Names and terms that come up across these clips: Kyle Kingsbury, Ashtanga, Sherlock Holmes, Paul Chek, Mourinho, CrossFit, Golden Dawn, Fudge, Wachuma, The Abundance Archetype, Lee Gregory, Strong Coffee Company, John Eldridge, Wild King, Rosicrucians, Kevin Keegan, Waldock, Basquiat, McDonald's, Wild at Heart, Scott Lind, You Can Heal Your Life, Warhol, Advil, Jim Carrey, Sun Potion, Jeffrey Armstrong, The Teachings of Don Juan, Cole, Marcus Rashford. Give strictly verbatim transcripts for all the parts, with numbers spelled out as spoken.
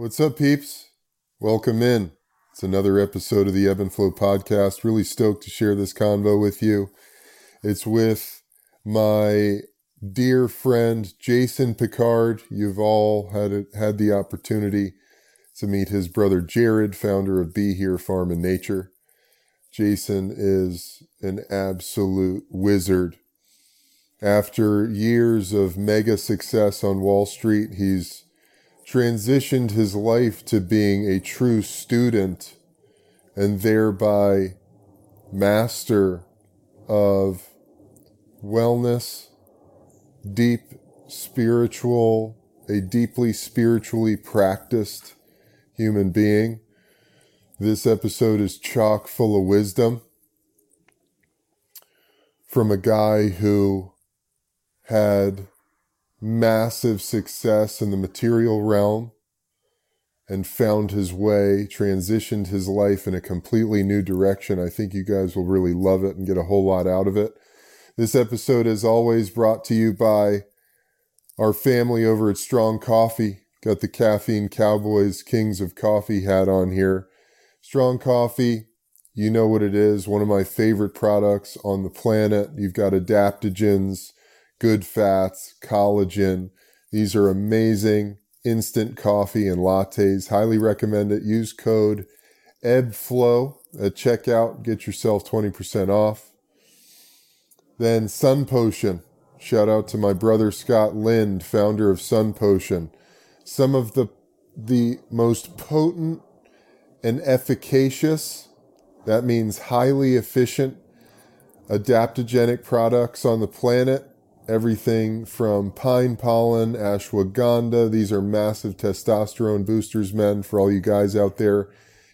What's up, peeps? Welcome in. It's another episode of the Eben Flow podcast. Really stoked to share this convo with you. It's with my dear friend, Jason Pickard. You've all had it, had the opportunity to meet his brother, Jared, founder of Be Here Farm and Nature. Jason is an absolute wizard. After years of mega success on Wall Street, he's transitioned his life to being a true student and thereby master of wellness, deep spiritual, a deeply spiritually practiced human being. This episode is chock full of wisdom from a guy who had massive success in the material realm and found his way, transitioned his life in a completely new direction. I think you guys will really love it and get a whole lot out of it. This episode is always brought to you by our family over at Strong Coffee. Got the Caffeine Cowboys Kings of Coffee hat on here. Strong Coffee, you know what it is, one of my favorite products on the planet. You've got adaptogens, good fats, collagen. These are amazing instant coffee and lattes. Highly recommend it. Use code E B F L O W at checkout. Get yourself twenty percent off. Then Sun Potion. Shout out to my brother Scott Lind, founder of Sun Potion. Some of the the most potent and efficacious, that means highly efficient, adaptogenic products on the planet. Everything from pine pollen, ashwagandha. These are massive testosterone boosters, men, for all you guys out there.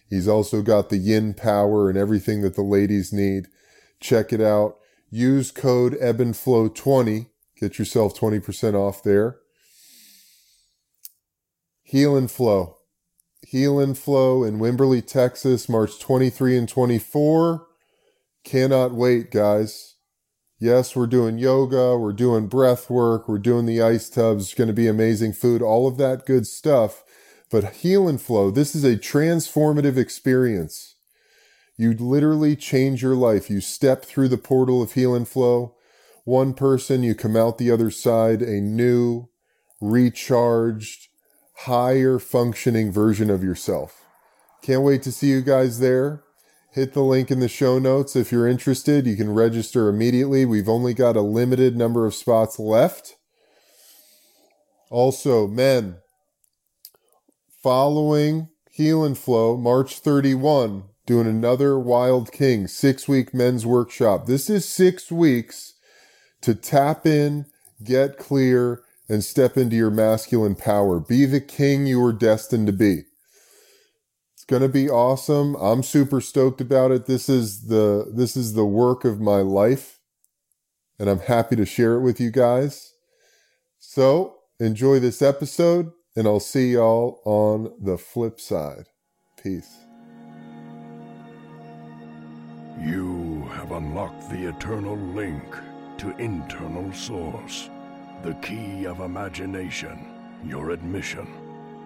He's also got the yin power and everything that the ladies need. Check it out. Use code E B N F L O W twenty. Get yourself twenty percent off there. Heal and Flow. Heal and Flow in Wimberley, Texas, March twenty-third and twenty-fourth. Cannot wait, guys. Yes, we're doing yoga, we're doing breath work, we're doing the ice tubs, it's going to be amazing food, all of that good stuff. But Heal and Flow, this is a transformative experience. You literally change your life. You step through the portal of Heal and Flow. One person, you come out the other side, a new, recharged, higher functioning version of yourself. Can't wait to see you guys there. Hit the link in the show notes. If you're interested, you can register immediately. We've only got a limited number of spots left. Also, men, following Heal and Flow, March thirty-first, doing another Wild King six-week men's workshop. This is six weeks to tap in, get clear, and step into your masculine power. Be the king you were destined to be. Going to be awesome. I'm super stoked about it. This is the this is the work of my life, and I'm happy to share it with you guys. So, enjoy this episode, and I'll see y'all on the flip side. Peace. You have unlocked the eternal link to internal source, the key of imagination, your admission.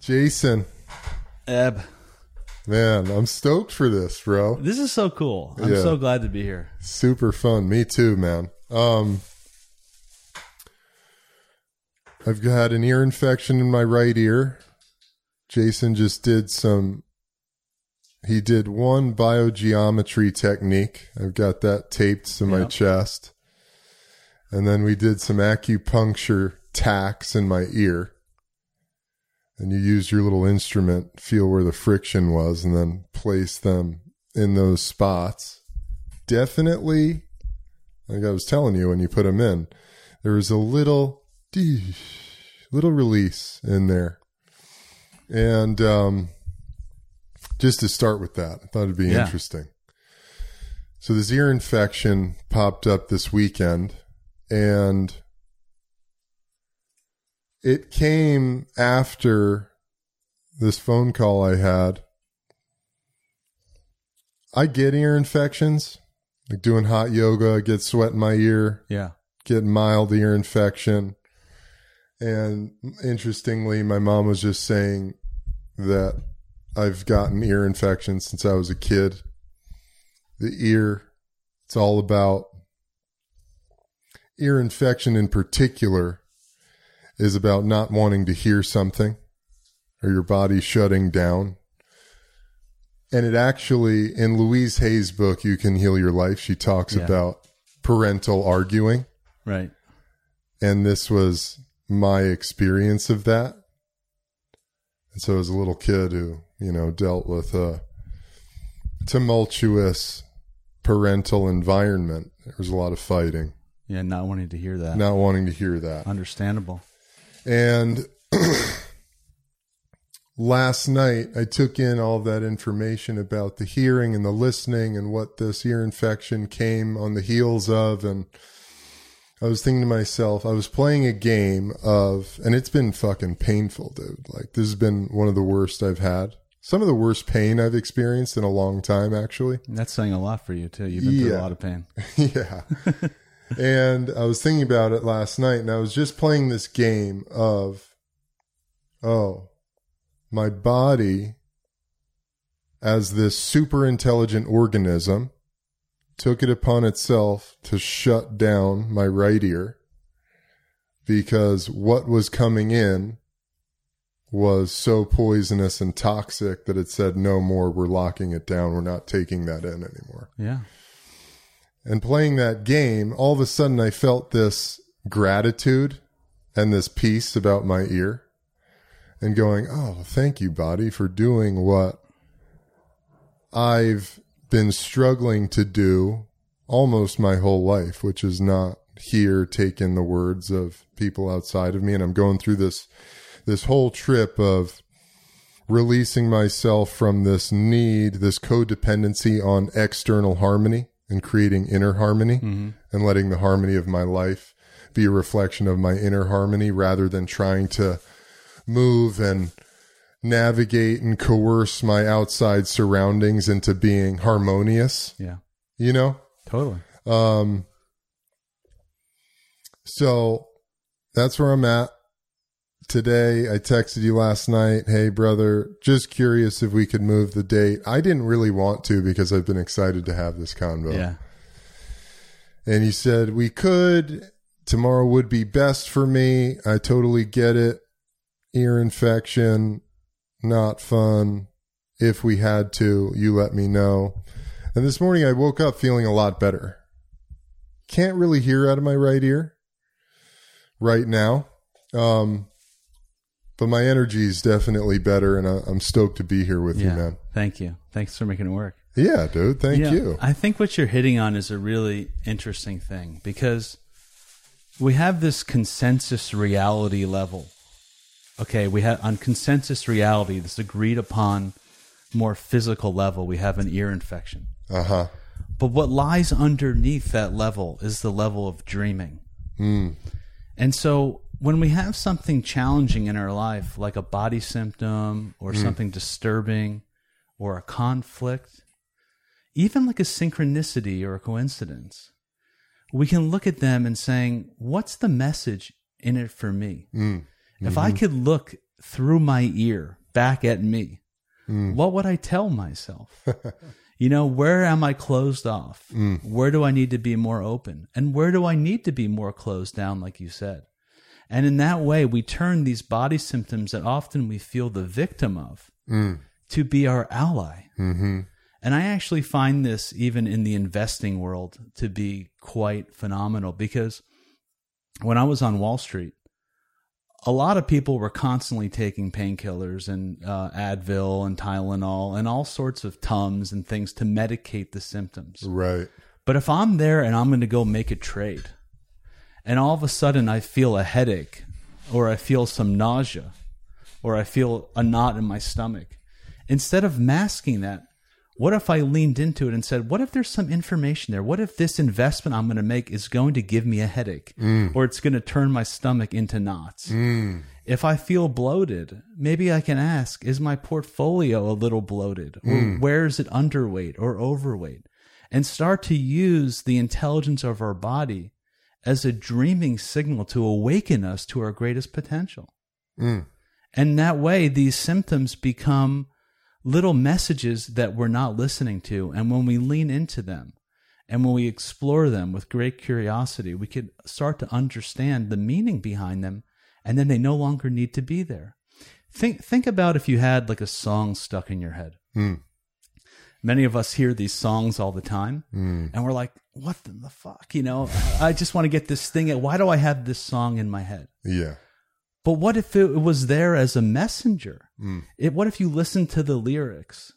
Jason. Eb. Man, I'm stoked for this, bro. This is so cool. I'm yeah. so glad to be here. Super fun. Me too, man. Um, I've had an ear infection in my right ear. Jason just did some... He did one biogeometry technique. I've got that taped to my yep. chest. And then we did some acupuncture tacks in my ear. And you use your little instrument, feel where the friction was, and then place them in those spots. Definitely like I was telling you when you put them in, there was a little, little release in there. And um, just to start with that, I thought it'd be yeah. interesting. So this ear infection popped up this weekend, and it came after this phone call I had. I get ear infections, like doing hot yoga, I get sweat in my ear, yeah, get mild ear infection. And interestingly, my mom was just saying that I've gotten ear infections since I was a kid. The ear, it's all about ear infection in particular is about not wanting to hear something or your body shutting down. And it actually, in Louise Hay's book, You Can Heal Your Life, she talks yeah. about parental arguing. Right. And this was my experience of that. And so as a little kid who, you know, dealt with a tumultuous parental environment, there was a lot of fighting. Yeah, not wanting to hear that. Not wanting to hear that. Understandable. And last night, I took in all that information about the hearing and the listening and what this ear infection came on the heels of. And I was thinking to myself, I was playing a game of, and it's been fucking painful, dude. Like, this has been one of the worst I've had. Some of the worst pain I've experienced in a long time, actually. And that's saying a lot for you, too. You've been yeah. through a lot of pain. yeah. And I was thinking about it last night, and I was just playing this game of, oh, my body, as this super intelligent organism, took it upon itself to shut down my right ear because what was coming in was so poisonous and toxic that it said, no more, we're locking it down. We're not taking that in anymore. Yeah. And playing that game, all of a sudden I felt this gratitude and this peace about my ear and going, oh, thank you, body, for doing what I've been struggling to do almost my whole life, which is not hear, take in the words of people outside of me. And I'm going through this, this whole trip of releasing myself from this need, this codependency on external harmony, and creating inner harmony mm-hmm. and letting the harmony of my life be a reflection of my inner harmony rather than trying to move and navigate and coerce my outside surroundings into being harmonious. Yeah. You know? Totally. Um, so that's where I'm at today. I texted you last night. Hey, brother, just curious if we could move the date. I didn't really want to because I've been excited to have this convo. Yeah. And you said, we could. Tomorrow would be best for me. I totally get it. Ear infection, not fun. If we had to, you let me know. And this morning I woke up feeling a lot better. Can't really hear out of my right ear right now. Um, But my energy is definitely better, and I'm stoked to be here with yeah, you, man. Thank you. Thanks for making it work. Yeah, dude. Thank you, know, you. I think what you're hitting on is a really interesting thing because we have this consensus reality level. Okay, we have on consensus reality, this agreed upon more physical level, we have an ear infection. Uh-huh. But what lies underneath that level is the level of dreaming. Mm. And so when we have something challenging in our life, like a body symptom or mm. something disturbing or a conflict, even like a synchronicity or a coincidence, we can look at them and saying, what's the message in it for me? Mm. Mm-hmm. If I could look through my ear back at me, mm. what would I tell myself? You know, where am I closed off? Mm. Where do I need to be more open? And where do I need to be more closed down, like you said? And in that way, we turn these body symptoms that often we feel the victim of mm. to be our ally. Mm-hmm. And I actually find this, even in the investing world, to be quite phenomenal because when I was on Wall Street, a lot of people were constantly taking painkillers and uh, Advil and Tylenol and all sorts of Tums and things to medicate the symptoms. Right. But if I'm there and I'm going to go make a trade, and all of a sudden I feel a headache, or I feel some nausea, or I feel a knot in my stomach, instead of masking that, what if I leaned into it and said, what if there's some information there? What if this investment I'm going to make is going to give me a headache, mm. or it's going to turn my stomach into knots? Mm. If I feel bloated, maybe I can ask, is my portfolio a little bloated? Or mm. where is it underweight or overweight? And start to use the intelligence of our body as a dreaming signal to awaken us to our greatest potential. Mm. And that way, these symptoms become little messages that we're not listening to. And when we lean into them and when we explore them with great curiosity, we can start to understand the meaning behind them, and then they no longer need to be there. Think think about if you had like a song stuck in your head. Mm. Many of us hear these songs all the time, mm. and we're like, what the, the fuck? You know, I just want to get this thing. Why do I have this song in my head? Yeah. But what if it was there as a messenger? Mm. It, what if you listened to the lyrics,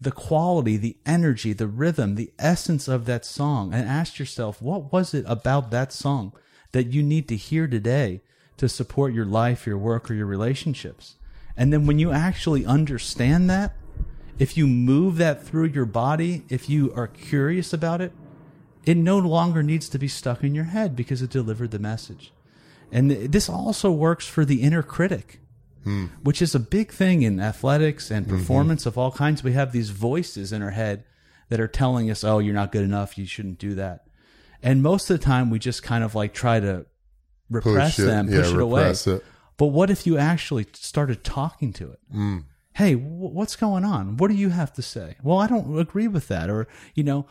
the quality, the energy, the rhythm, the essence of that song, and asked yourself, what was it about that song that you need to hear today to support your life, your work, or your relationships? And then when you actually understand that, if you move that through your body, if you are curious about it, it no longer needs to be stuck in your head because it delivered the message. And this also works for the inner critic, hmm. which is a big thing in athletics and performance mm-hmm. of all kinds. We have these voices in our head that are telling us, oh, you're not good enough. You shouldn't do that. And most of the time we just kind of like try to repress push them, it. push yeah, it away. It. But what if you actually started talking to it? Mm. Hey, w- what's going on? What do you have to say? Well, I don't agree with that. Or, you know,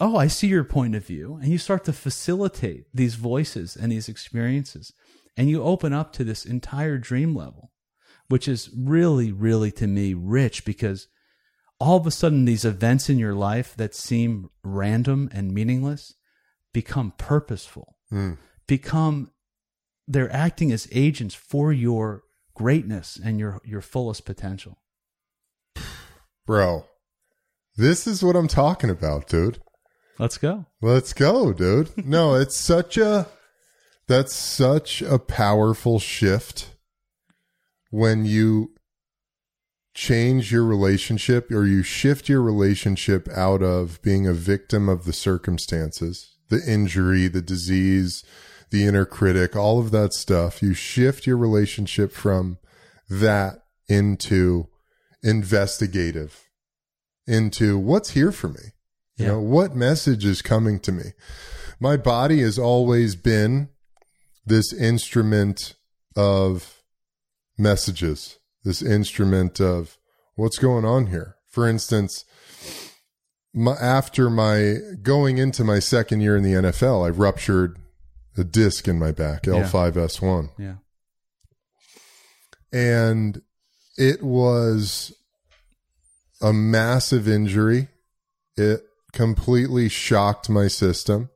oh, I see your point of view. And you start to facilitate these voices and these experiences. And you open up to this entire dream level, which is really, really, to me, rich, because all of a sudden these events in your life that seem random and meaningless become purposeful, mm. become, they're acting as agents for your greatness and your, your fullest potential. Bro, this is what I'm talking about, dude. Let's go. Let's go, dude. No, it's such a, that's such a powerful shift when you change your relationship, or you shift your relationship out of being a victim of the circumstances, the injury, the disease, the inner critic, all of that stuff. You shift your relationship from that into investigative, into what's here for me. You know, what message is coming to me? My body has always been this instrument of messages, this instrument of what's going on here. For instance, my, after my going into my second year in the N F L, I ruptured a disc in my back, L five S one. Yeah. And it was a massive injury. It completely shocked my system.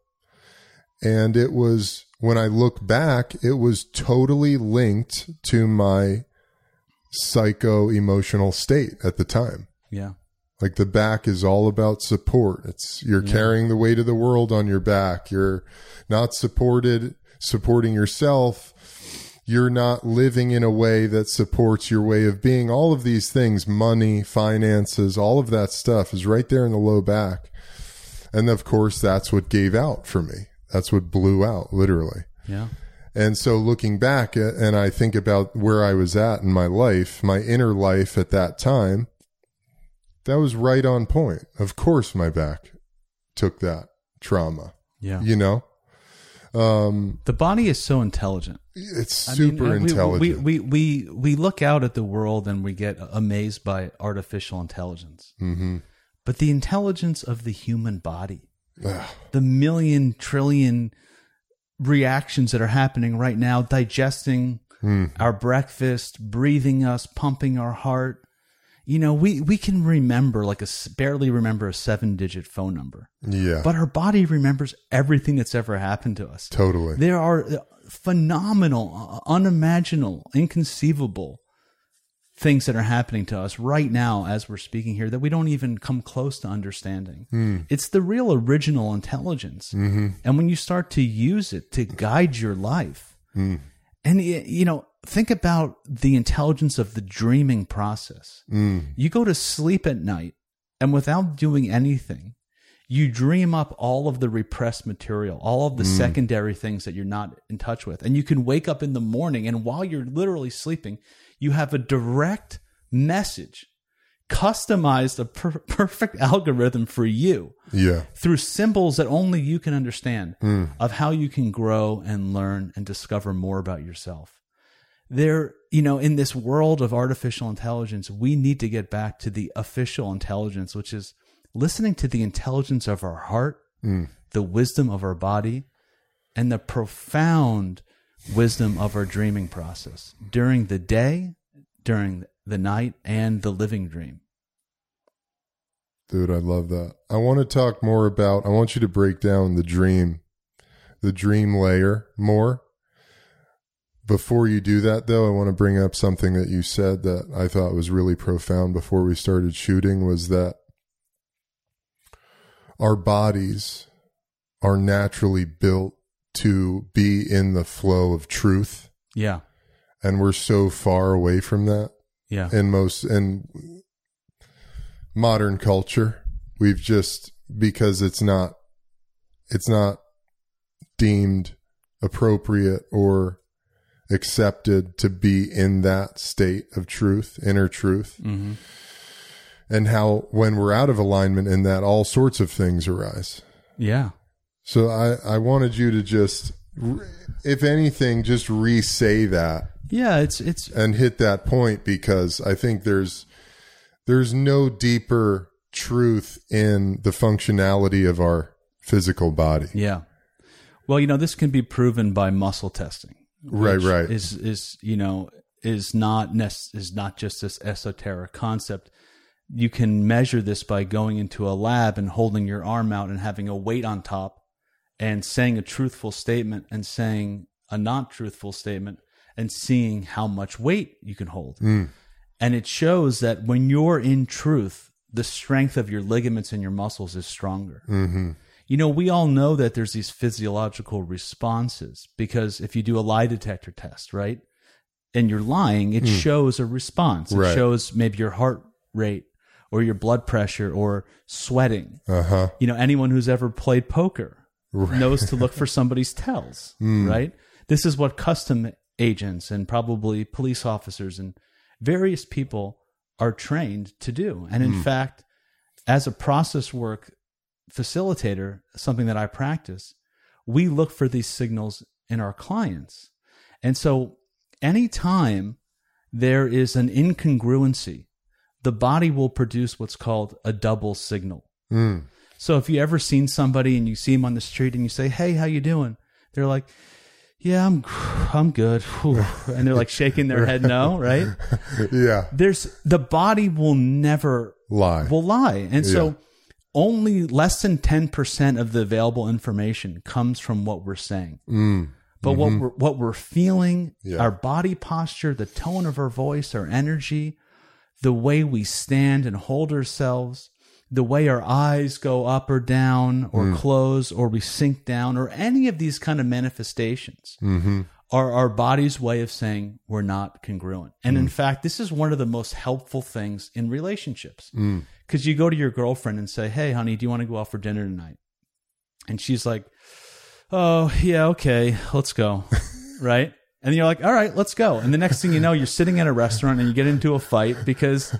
And it was, when I look back, it was totally linked to my psycho-emotional state at the time. Yeah. Like the back is all about support. It's you're yeah. carrying the weight of the world on your back. You're not supported, supporting yourself. You're not living in a way that supports your way of being. All of these things, money, finances, all of that stuff is right there in the low back. And of course, that's what gave out for me. That's what blew out, literally. Yeah. And so looking back, and I think about where I was at in my life, my inner life at that time, that was right on point. Of course, my back took that trauma. Yeah. You know? Um, the body is so intelligent. It's super I mean, we, intelligent. We, we, we, we look out at the world and we get amazed by artificial intelligence. Mm-hmm. But the intelligence of the human body, ugh. The million trillion reactions that are happening right now, digesting mm. our breakfast, breathing us, pumping our heart. You know, we, we can remember like a barely remember a seven digit phone number. Yeah. But our body remembers everything that's ever happened to us. Totally. There are phenomenal, unimaginable, inconceivable things that are happening to us right now as we're speaking here that we don't even come close to understanding. Mm. It's the real original intelligence. Mm-hmm. And when you start to use it to guide your life, mm. and, you know, think about the intelligence of the dreaming process. Mm. You go to sleep at night, and without doing anything, you dream up all of the repressed material, all of the mm. secondary things that you're not in touch with. And you can wake up in the morning, and while you're literally sleeping, you have a direct message, customized, a per- perfect algorithm for you, yeah, through symbols that only you can understand, mm. of how you can grow and learn and discover more about yourself. There, you know, in this world of artificial intelligence, we need to get back to the official intelligence, which is listening to the intelligence of our heart, mm. the wisdom of our body, and the profound wisdom of our dreaming process during the day, during the night, and the living dream. Dude, I love that. I want to talk more about, I want you to break down the dream, the dream layer more. Before you do that, though, I want to bring up something that you said that I thought was really profound before we started shooting, was that our bodies are naturally built to be in the flow of truth. Yeah. And we're so far away from that. Yeah. In most, in modern culture, we've just, because it's not, it's not deemed appropriate or accepted to be in that state of truth, inner truth. Mm-hmm. And how, when we're out of alignment in that, all sorts of things arise. Yeah. So I, I wanted you to just, if anything, just re-say that. Yeah, it's it's and hit that point, because I think there's there's no deeper truth in the functionality of our physical body. Yeah. Well, you know, this can be proven by muscle testing. Right, right. Is is you know is not nec- is not just this esoteric concept. You can measure this by going into a lab and holding your arm out and having a weight on top, and saying a truthful statement and saying a not truthful statement, and seeing how much weight you can hold. Mm. And it shows that when you're in truth, the strength of your ligaments and your muscles is stronger. Mm-hmm. You know, we all know that there's these physiological responses, because if you do a lie detector test, right, and you're lying, it mm. shows a response. It right. shows maybe your heart rate, or your blood pressure, or sweating. Uh-huh. You know, anyone who's ever played poker Right. knows to look for somebody's tells, mm. right? This is what custom agents and probably police officers and various people are trained to do. And in mm. fact, as a process work facilitator, something that I practice, we look for these signals in our clients. And so anytime there is an incongruency, the body will produce what's called a double signal. Mm. So if you ever seen somebody and you see them on the street and you say, "Hey, how you doing?" They're like, "Yeah, I'm, I'm good," and they're like shaking their head no, right? Yeah. There's the body will never lie. Will lie, and yeah. so only less than ten percent of the available information comes from what we're saying. Mm. But mm-hmm. what we're what we're feeling, yeah. our body posture, the tone of our voice, our energy, the way we stand and hold ourselves, the way our eyes go up or down or mm. close, or we sink down, or any of these kind of manifestations mm-hmm. are our body's way of saying we're not congruent. And mm. in fact, this is one of the most helpful things in relationships, because mm. you go to your girlfriend and say, "Hey, honey, do you want to go out for dinner tonight?" And she's like, "Oh, yeah, okay, let's go." Right? And you're like, "All right, let's go." And the next thing you know, you're sitting at a restaurant and you get into a fight because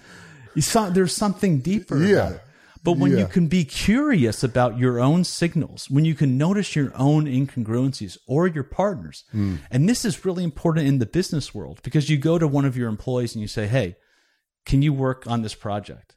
you saw there's something deeper yeah. about it. But when yeah. you can be curious about your own signals, when you can notice your own incongruencies or your partner's, mm. and this is really important in the business world, because you go to one of your employees and you say, "Hey, can you work on this project?"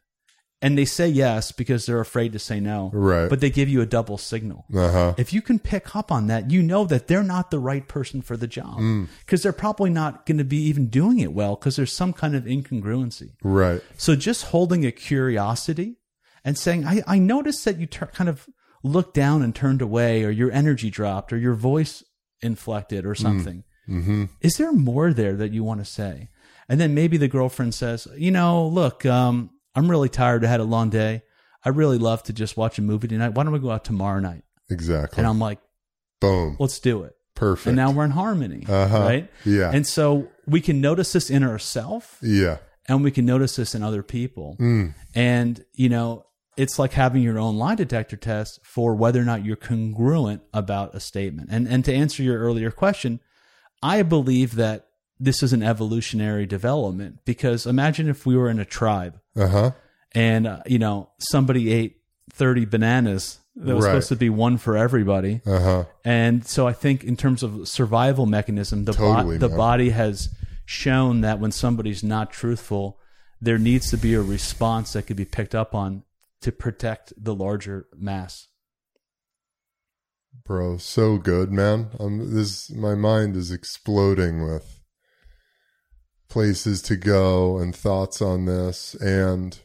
And they say yes because they're afraid to say no, right? But they give you a double signal. Uh-huh. If you can pick up on that, you know that they're not the right person for the job, because mm. they're probably not going to be even doing it well, because there's some kind of incongruency. Right. So just holding a curiosity and saying, I, I noticed that you ter- kind of looked down and turned away, or your energy dropped, or your voice inflected, or something. Mm. Mm-hmm. Is there more there that you want to say?" And then maybe the girlfriend says, you know, look, um, I'm really tired. I had a long day. I really love to just watch a movie tonight. Why don't we go out tomorrow night? Exactly. And I'm like, boom, let's do it. Perfect. And now we're in harmony, uh-huh. right? Yeah. And so we can notice this in ourselves. Yeah. And we can notice this in other people. Mm. And, you know, it's like having your own lie detector test for whether or not you're congruent about a statement. And, and to answer your earlier question, I believe that this is an evolutionary development, because imagine if we were in a tribe uh-huh. and, uh, you know, somebody ate thirty bananas. There was right. supposed to be one for everybody. Uh-huh. And so I think in terms of survival mechanism, the, totally, bo- the body has shown that when somebody's not truthful, there needs to be a response that could be picked up on to protect the larger mass. Bro, so good, man. Um, this, my mind is exploding with places to go and thoughts on this. And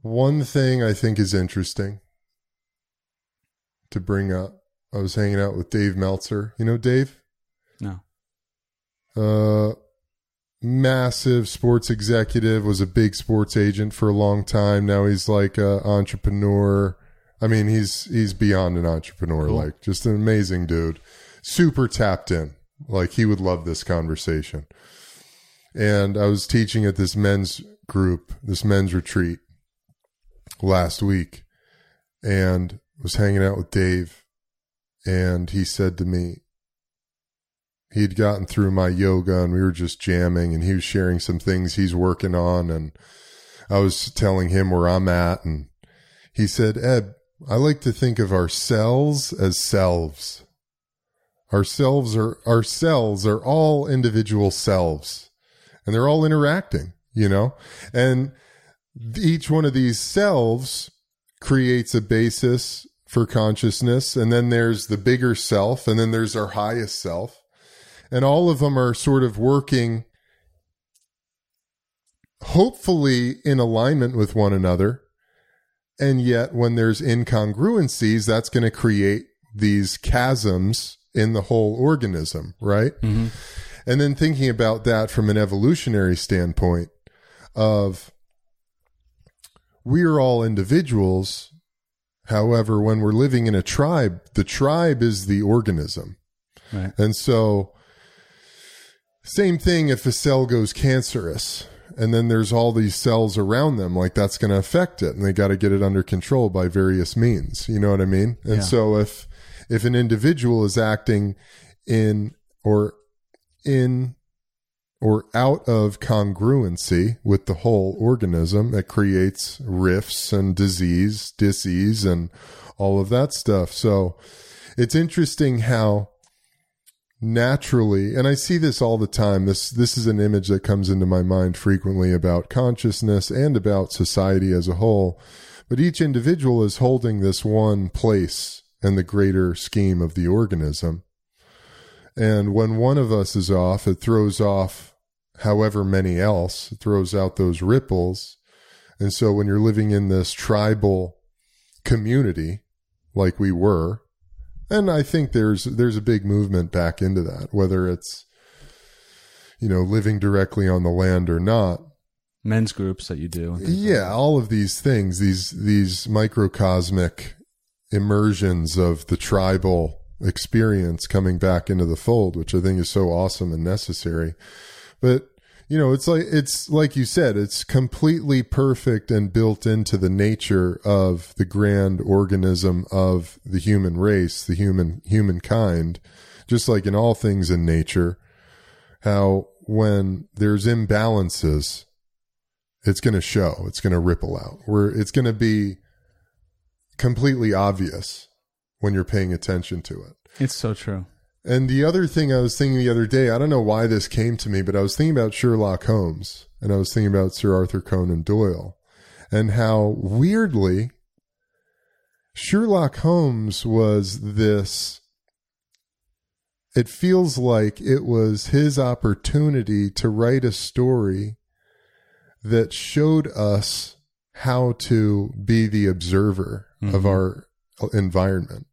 one thing I think is interesting to bring up. I was hanging out with Dave Meltzer. You know Dave? No. Uh, massive sports executive, was a big sports agent for a long time. Now he's like an entrepreneur. I mean, he's he's beyond an entrepreneur. Cool. Like, just an amazing dude. Super tapped in. Like, he would love this conversation. And I was teaching at this men's group, this men's retreat, last week, and was hanging out with Dave, and he said to me, he'd gotten through my yoga and we were just jamming, and he was sharing some things he's working on, and I was telling him where I'm at, and he said, Eb, I like to think of ourselves as selves. Ourselves are, our cells are all individual selves, and they're all interacting, you know, and each one of these selves creates a basis for consciousness. And then there's the bigger self, and then there's our highest self. And all of them are sort of working, hopefully in alignment with one another. And yet when there's incongruencies, that's going to create these chasms in the whole organism, right? Mm-hmm. And then thinking about that from an evolutionary standpoint of, we're all individuals. However, when we're living in a tribe, the tribe is the organism. Right. And so same thing if a cell goes cancerous and then there's all these cells around them, like that's going to affect it, and they got to get it under control by various means. You know what I mean? And yeah. so if, if an individual is acting in or in or out of congruency with the whole organism, that creates rifts and disease, disease, and all of that stuff. So it's interesting how naturally, and I see this all the time, this, this is an image that comes into my mind frequently about consciousness and about society as a whole, but each individual is holding this one place in the greater scheme of the organism. And when one of us is off, it throws off however many else, it throws out those ripples. And so when you're living in this tribal community, like we were, and I think there's, there's a big movement back into that, whether it's, you know, living directly on the land or not. Men's groups that you do. Yeah. All of these things, these, these microcosmic immersions of the tribal experience coming back into the fold, which I think is so awesome and necessary. But, you know, it's like, it's like you said, it's completely perfect and built into the nature of the grand organism of the human race, the human, humankind, just like in all things in nature, how when there's imbalances, it's going to show, it's going to ripple out, where it's going to be completely obvious when you're paying attention to it. It's so true. And the other thing I was thinking the other day, I don't know why this came to me, but I was thinking about Sherlock Holmes, and I was thinking about Sir Arthur Conan Doyle, and how weirdly Sherlock Holmes was this, it feels like it was his opportunity to write a story that showed us how to be the observer mm-hmm. of our environment.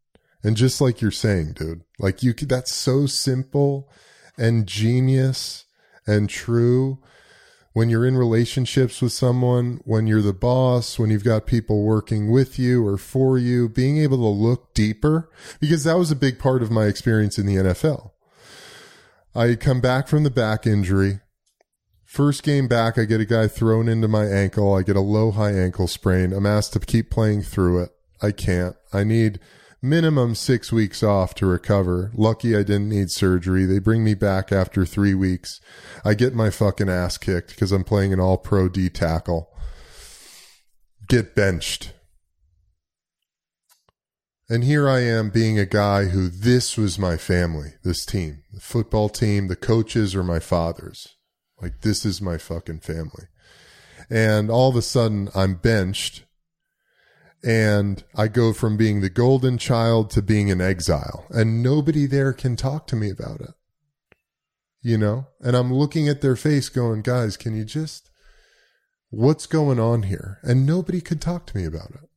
And just like you're saying, dude, like you, that's so simple and genius and true. When you're in relationships with someone, when you're the boss, when you've got people working with you or for you, being able to look deeper, because that was a big part of my experience in the N F L. I come back from the back injury. First game back, I get a guy thrown into my ankle. I get a low high ankle sprain. I'm asked to keep playing through it. I can't. I need minimum six weeks off to recover. Lucky I didn't need surgery. They bring me back after three weeks. I get my fucking ass kicked because I'm playing an all pro D tackle. Get benched. And here I am being a guy who this was my family, this team, the football team, the coaches are my fathers. Like, this is my fucking family. And all of a sudden I'm benched. And I go from being the golden child to being an exile, and nobody there can talk to me about it, you know? And I'm looking at their face going, guys, can you just, what's going on here? And nobody could talk to me about it.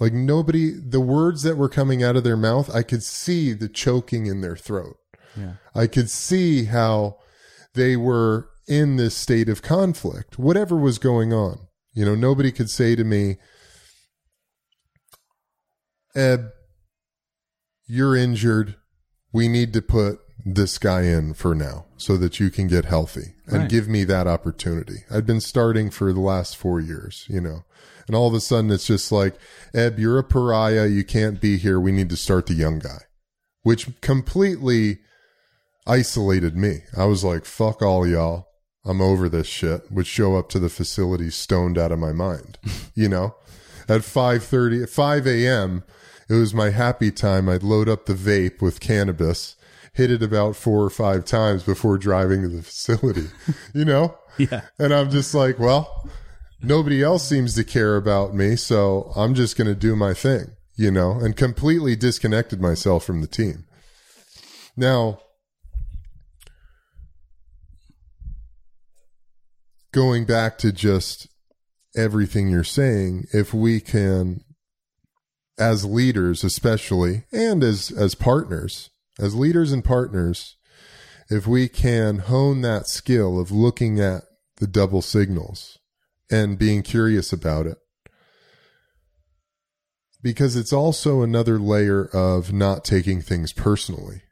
Like, nobody, the words that were coming out of their mouth, I could see the choking in their throat. Yeah. I could see how they were in this state of conflict, whatever was going on. You know, nobody could say to me, Eb, you're injured. We need to put this guy in for now so that you can get healthy, and right. Give me that opportunity. I've been starting for the last four years, you know, and all of a sudden it's just like, Eb, you're a pariah. You can't be here. We need to start the young guy, which completely isolated me. I was like, fuck all y'all. I'm over this shit. Would show up to the facility stoned out of my mind, you know, at five thirty, five a.m., it was my happy time. I'd load up the vape with cannabis, hit it about four or five times before driving to the facility, you know? Yeah. And I'm just like, well, nobody else seems to care about me, so I'm just going to do my thing, you know, and completely disconnected myself from the team. Now, going back to just everything you're saying, if we can, as leaders especially, and as as partners, as leaders and partners, if we can hone that skill of looking at the double signals and being curious about it, because it's also another layer of not taking things personally,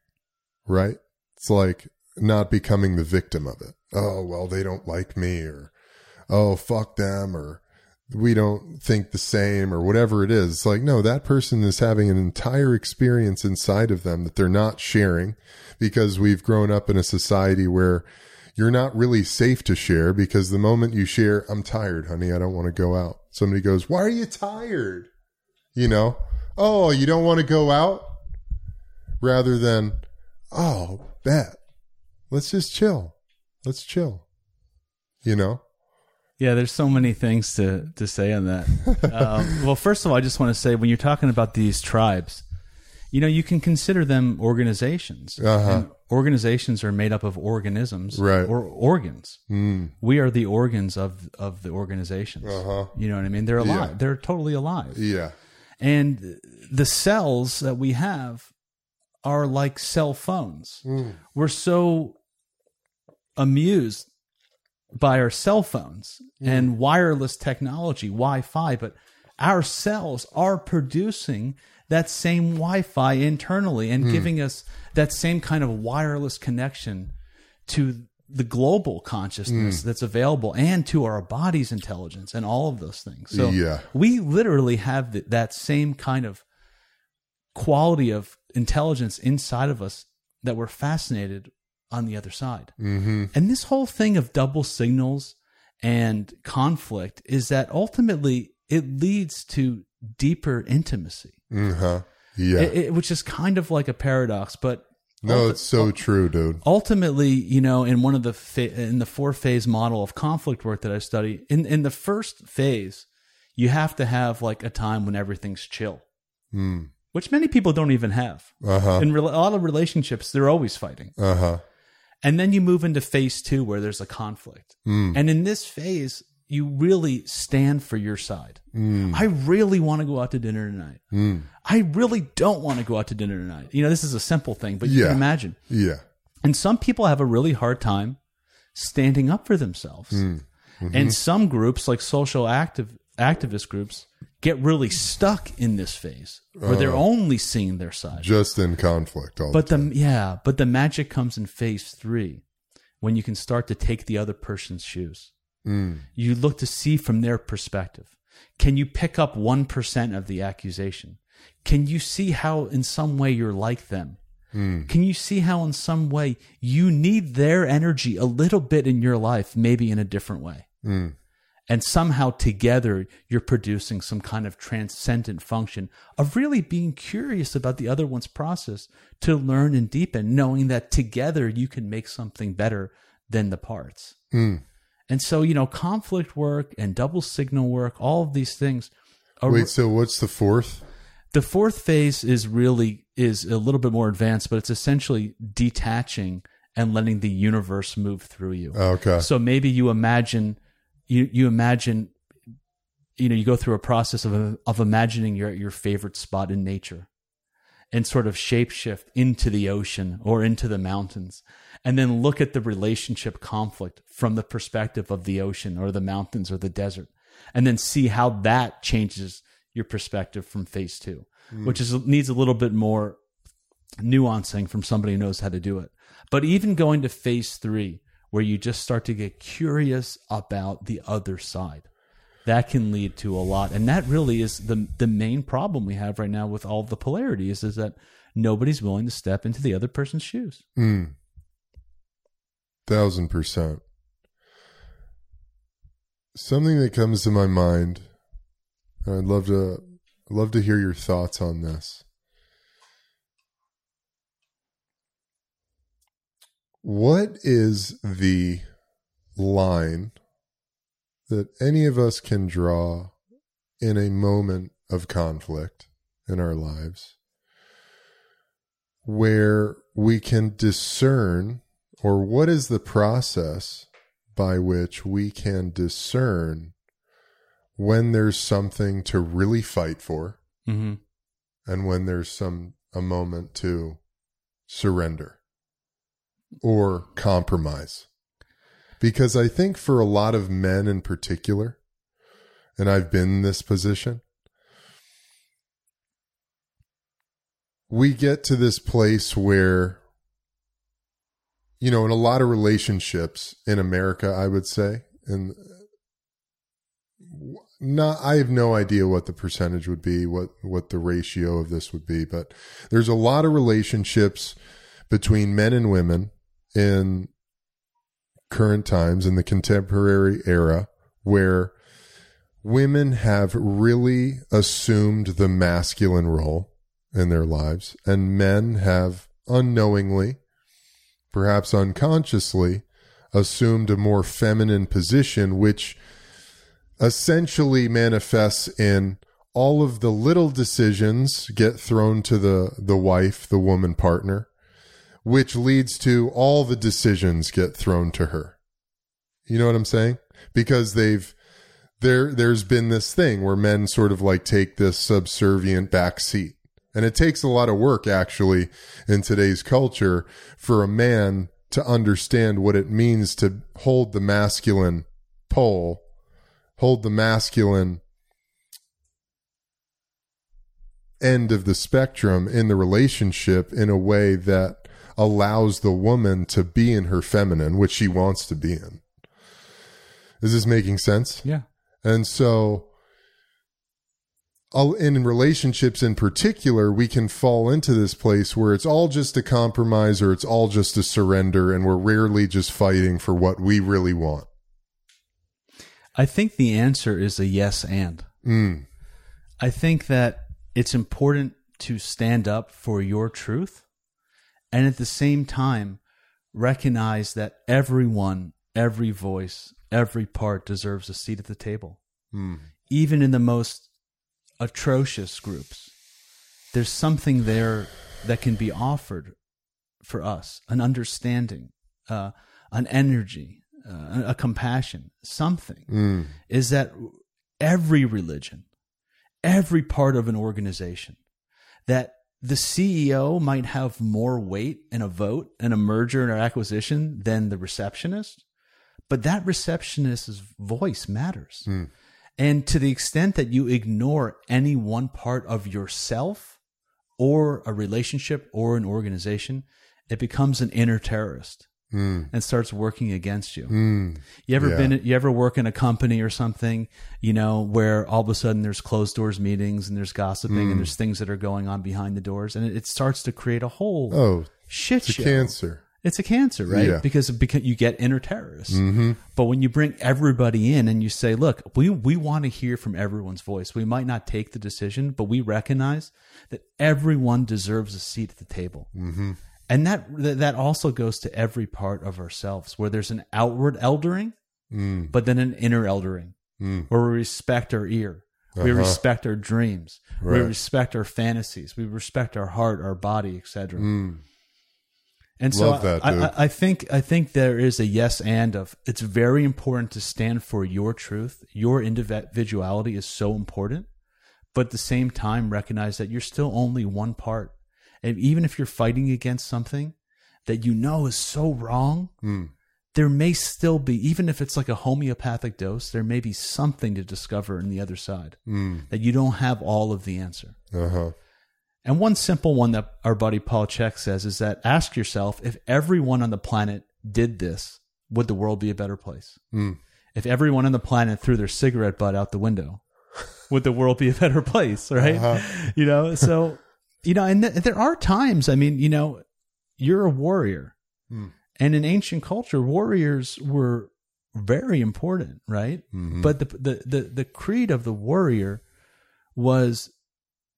right? It's like not becoming the victim of it. Oh, well, they don't like me, or oh, fuck them, or we don't think the same, or whatever it is. It's like, no, that person is having an entire experience inside of them that they're not sharing, because we've grown up in a society where you're not really safe to share, because the moment you share, I'm tired, honey, I don't want to go out. Somebody goes, why are you tired? You know, oh, you don't want to go out? Rather than, oh, bet. Let's just chill. Let's chill. You know? Yeah, there's so many things to, to say on that. Um, well, first of all, I just want to say, when you're talking about these tribes, you know, you can consider them organizations. Uh-huh. And organizations are made up of organisms, right, or organs. Mm. We are the organs of, of the organizations. Uh-huh. You know what I mean? They're alive. Yeah. They're totally alive. Yeah. And the cells that we have are like cell phones. Mm. We're so amused by our cell phones mm. and wireless technology, Wi-Fi, but our cells are producing that same Wi-Fi internally and mm. giving us that same kind of wireless connection to the global consciousness mm. that's available, and to our body's intelligence and all of those things. So yeah. we literally have the, that same kind of quality of intelligence inside of us that we're fascinated on the other side. Mm-hmm. And this whole thing of double signals and conflict is that ultimately it leads to deeper intimacy. Mm-hmm. Yeah. It, it, which is kind of like a paradox, but no, ulti- it's so ulti- true, dude. Ultimately, you know, in one of the, fa- in the four phase model of conflict work that I study, in, in the first phase, you have to have like a time when everything's chill, mm. which many people don't even have. Uh-huh. In re- a lot of relationships, they're always fighting. Uh-huh. And then you move into phase two, where there's a conflict. Mm. And in this phase, you really stand for your side. Mm. I really want to go out to dinner tonight. Mm. I really don't want to go out to dinner tonight. You know, this is a simple thing, but you yeah. can imagine. Yeah. And some people have a really hard time standing up for themselves. Mm. Mm-hmm. And some groups, like social active activist groups, get really stuck in this phase where uh, they're only seeing their side. Just in conflict all but the time. The, yeah, but the magic comes in phase three, when you can start to take the other person's shoes. Mm. You look to see from their perspective. Can you pick up one percent of the accusation? Can you see how in some way you're like them? Mm. Can you see how in some way you need their energy a little bit in your life, maybe in a different way? Mm. And somehow together you're producing some kind of transcendent function of really being curious about the other one's process to learn and deepen, knowing that together you can make something better than the parts. Mm. And so, you know, conflict work and double signal work, all of these things. Are Wait, so what's the fourth? The fourth phase is really is a little bit more advanced, but it's essentially detaching and letting the universe move through you. Okay. So maybe you imagine you you imagine you know you go through a process of of imagining your your favorite spot in nature, and sort of shapeshift into the ocean or into the mountains, and then look at the relationship conflict from the perspective of the ocean or the mountains or the desert, and then see how that changes your perspective from phase two, mm. which is needs a little bit more nuancing from somebody who knows how to do it. But even going to phase three, where you just start to get curious about the other side, that can lead to a lot. And that really is the the main problem we have right now with all the polarities, is that nobody's willing to step into the other person's shoes. Mm. Thousand percent. Something that comes to my mind, I'd love to I'd love to hear your thoughts on this. What is the line that any of us can draw in a moment of conflict in our lives where we can discern, or what is the process by which we can discern when there's something to really fight for, mm-hmm. and when there's some a moment to surrender or compromise? Because I think for a lot of men in particular, and I've been in this position, we get to this place where, you know, in a lot of relationships in America, I would say, and Not, I have no idea what the percentage would be, what, what the ratio of this would be, but there's a lot of relationships between men and women in current times, in the contemporary era, where women have really assumed the masculine role in their lives, and men have unknowingly, perhaps unconsciously, assumed a more feminine position, which essentially manifests in all of the little decisions get thrown to the, the wife, the woman partner, which leads to all the decisions get thrown to her. You know what I'm saying? Because they've there there's been this thing where men sort of like take this subservient back seat. And it takes a lot of work, actually, in today's culture for a man to understand what it means to hold the masculine pole, hold the masculine end of the spectrum in the relationship in a way that allows the woman to be in her feminine, which she wants to be in. Is this making sense? Yeah. And so in relationships in particular, we can fall into this place where it's all just a compromise, or it's all just a surrender, and we're rarely just fighting for what we really want. I think the answer is a yes and. Mm. I think that it's important to stand up for your truth, and at the same time recognize that everyone, every voice, every part deserves a seat at the table. Mm. Even in the most atrocious groups, there's something there that can be offered for us, an understanding, uh, an energy. Uh, a compassion, something, mm. is that every religion, every part of an organization, that the C E O might have more weight in a vote in a merger or acquisition than the receptionist, but that receptionist's voice matters. Mm. And to the extent that you ignore any one part of yourself or a relationship or an organization, it becomes an inner terrorist mm. and starts working against you. Mm. You ever yeah. been, you ever work in a company or something, you know, where all of a sudden there's closed doors meetings and there's gossiping mm. and there's things that are going on behind the doors, and it, it starts to create a whole oh, shit it's show. It's a cancer. It's a cancer, right? Yeah. Because, because you get inner terrorists. Mm-hmm. But when you bring everybody in and you say, look, we, we want to hear from everyone's voice. We might not take the decision, but we recognize that everyone deserves a seat at the table. Mm-hmm. And that, that also goes to every part of ourselves, where there's an outward eldering, mm. but then an inner eldering, mm. where we respect our ear. Uh-huh. We respect our dreams. Right. We respect our fantasies. We respect our heart, our body, et cetera. Mm. And so Love that, dude. I, I, I think I think there is a yes and of it's very important to stand for your truth. Your individuality is so important, but at the same time, recognize that you're still only one part. And even if you're fighting against something that you know is so wrong, mm. there may still be, even if it's like a homeopathic dose, there may be something to discover in the other side mm. that you don't have all of the answer. Uh-huh. And one simple one that our buddy Paul Chek says is that ask yourself, if everyone on the planet did this, would the world be a better place? Mm. If everyone on the planet threw their cigarette butt out the window, would the world be a better place? Right. Uh-huh. You know, so, you know, and th- there are times, I mean, you know, you're a warrior mm. and in ancient culture, warriors were very important. Right. Mm-hmm. But the, the, the, the creed of the warrior was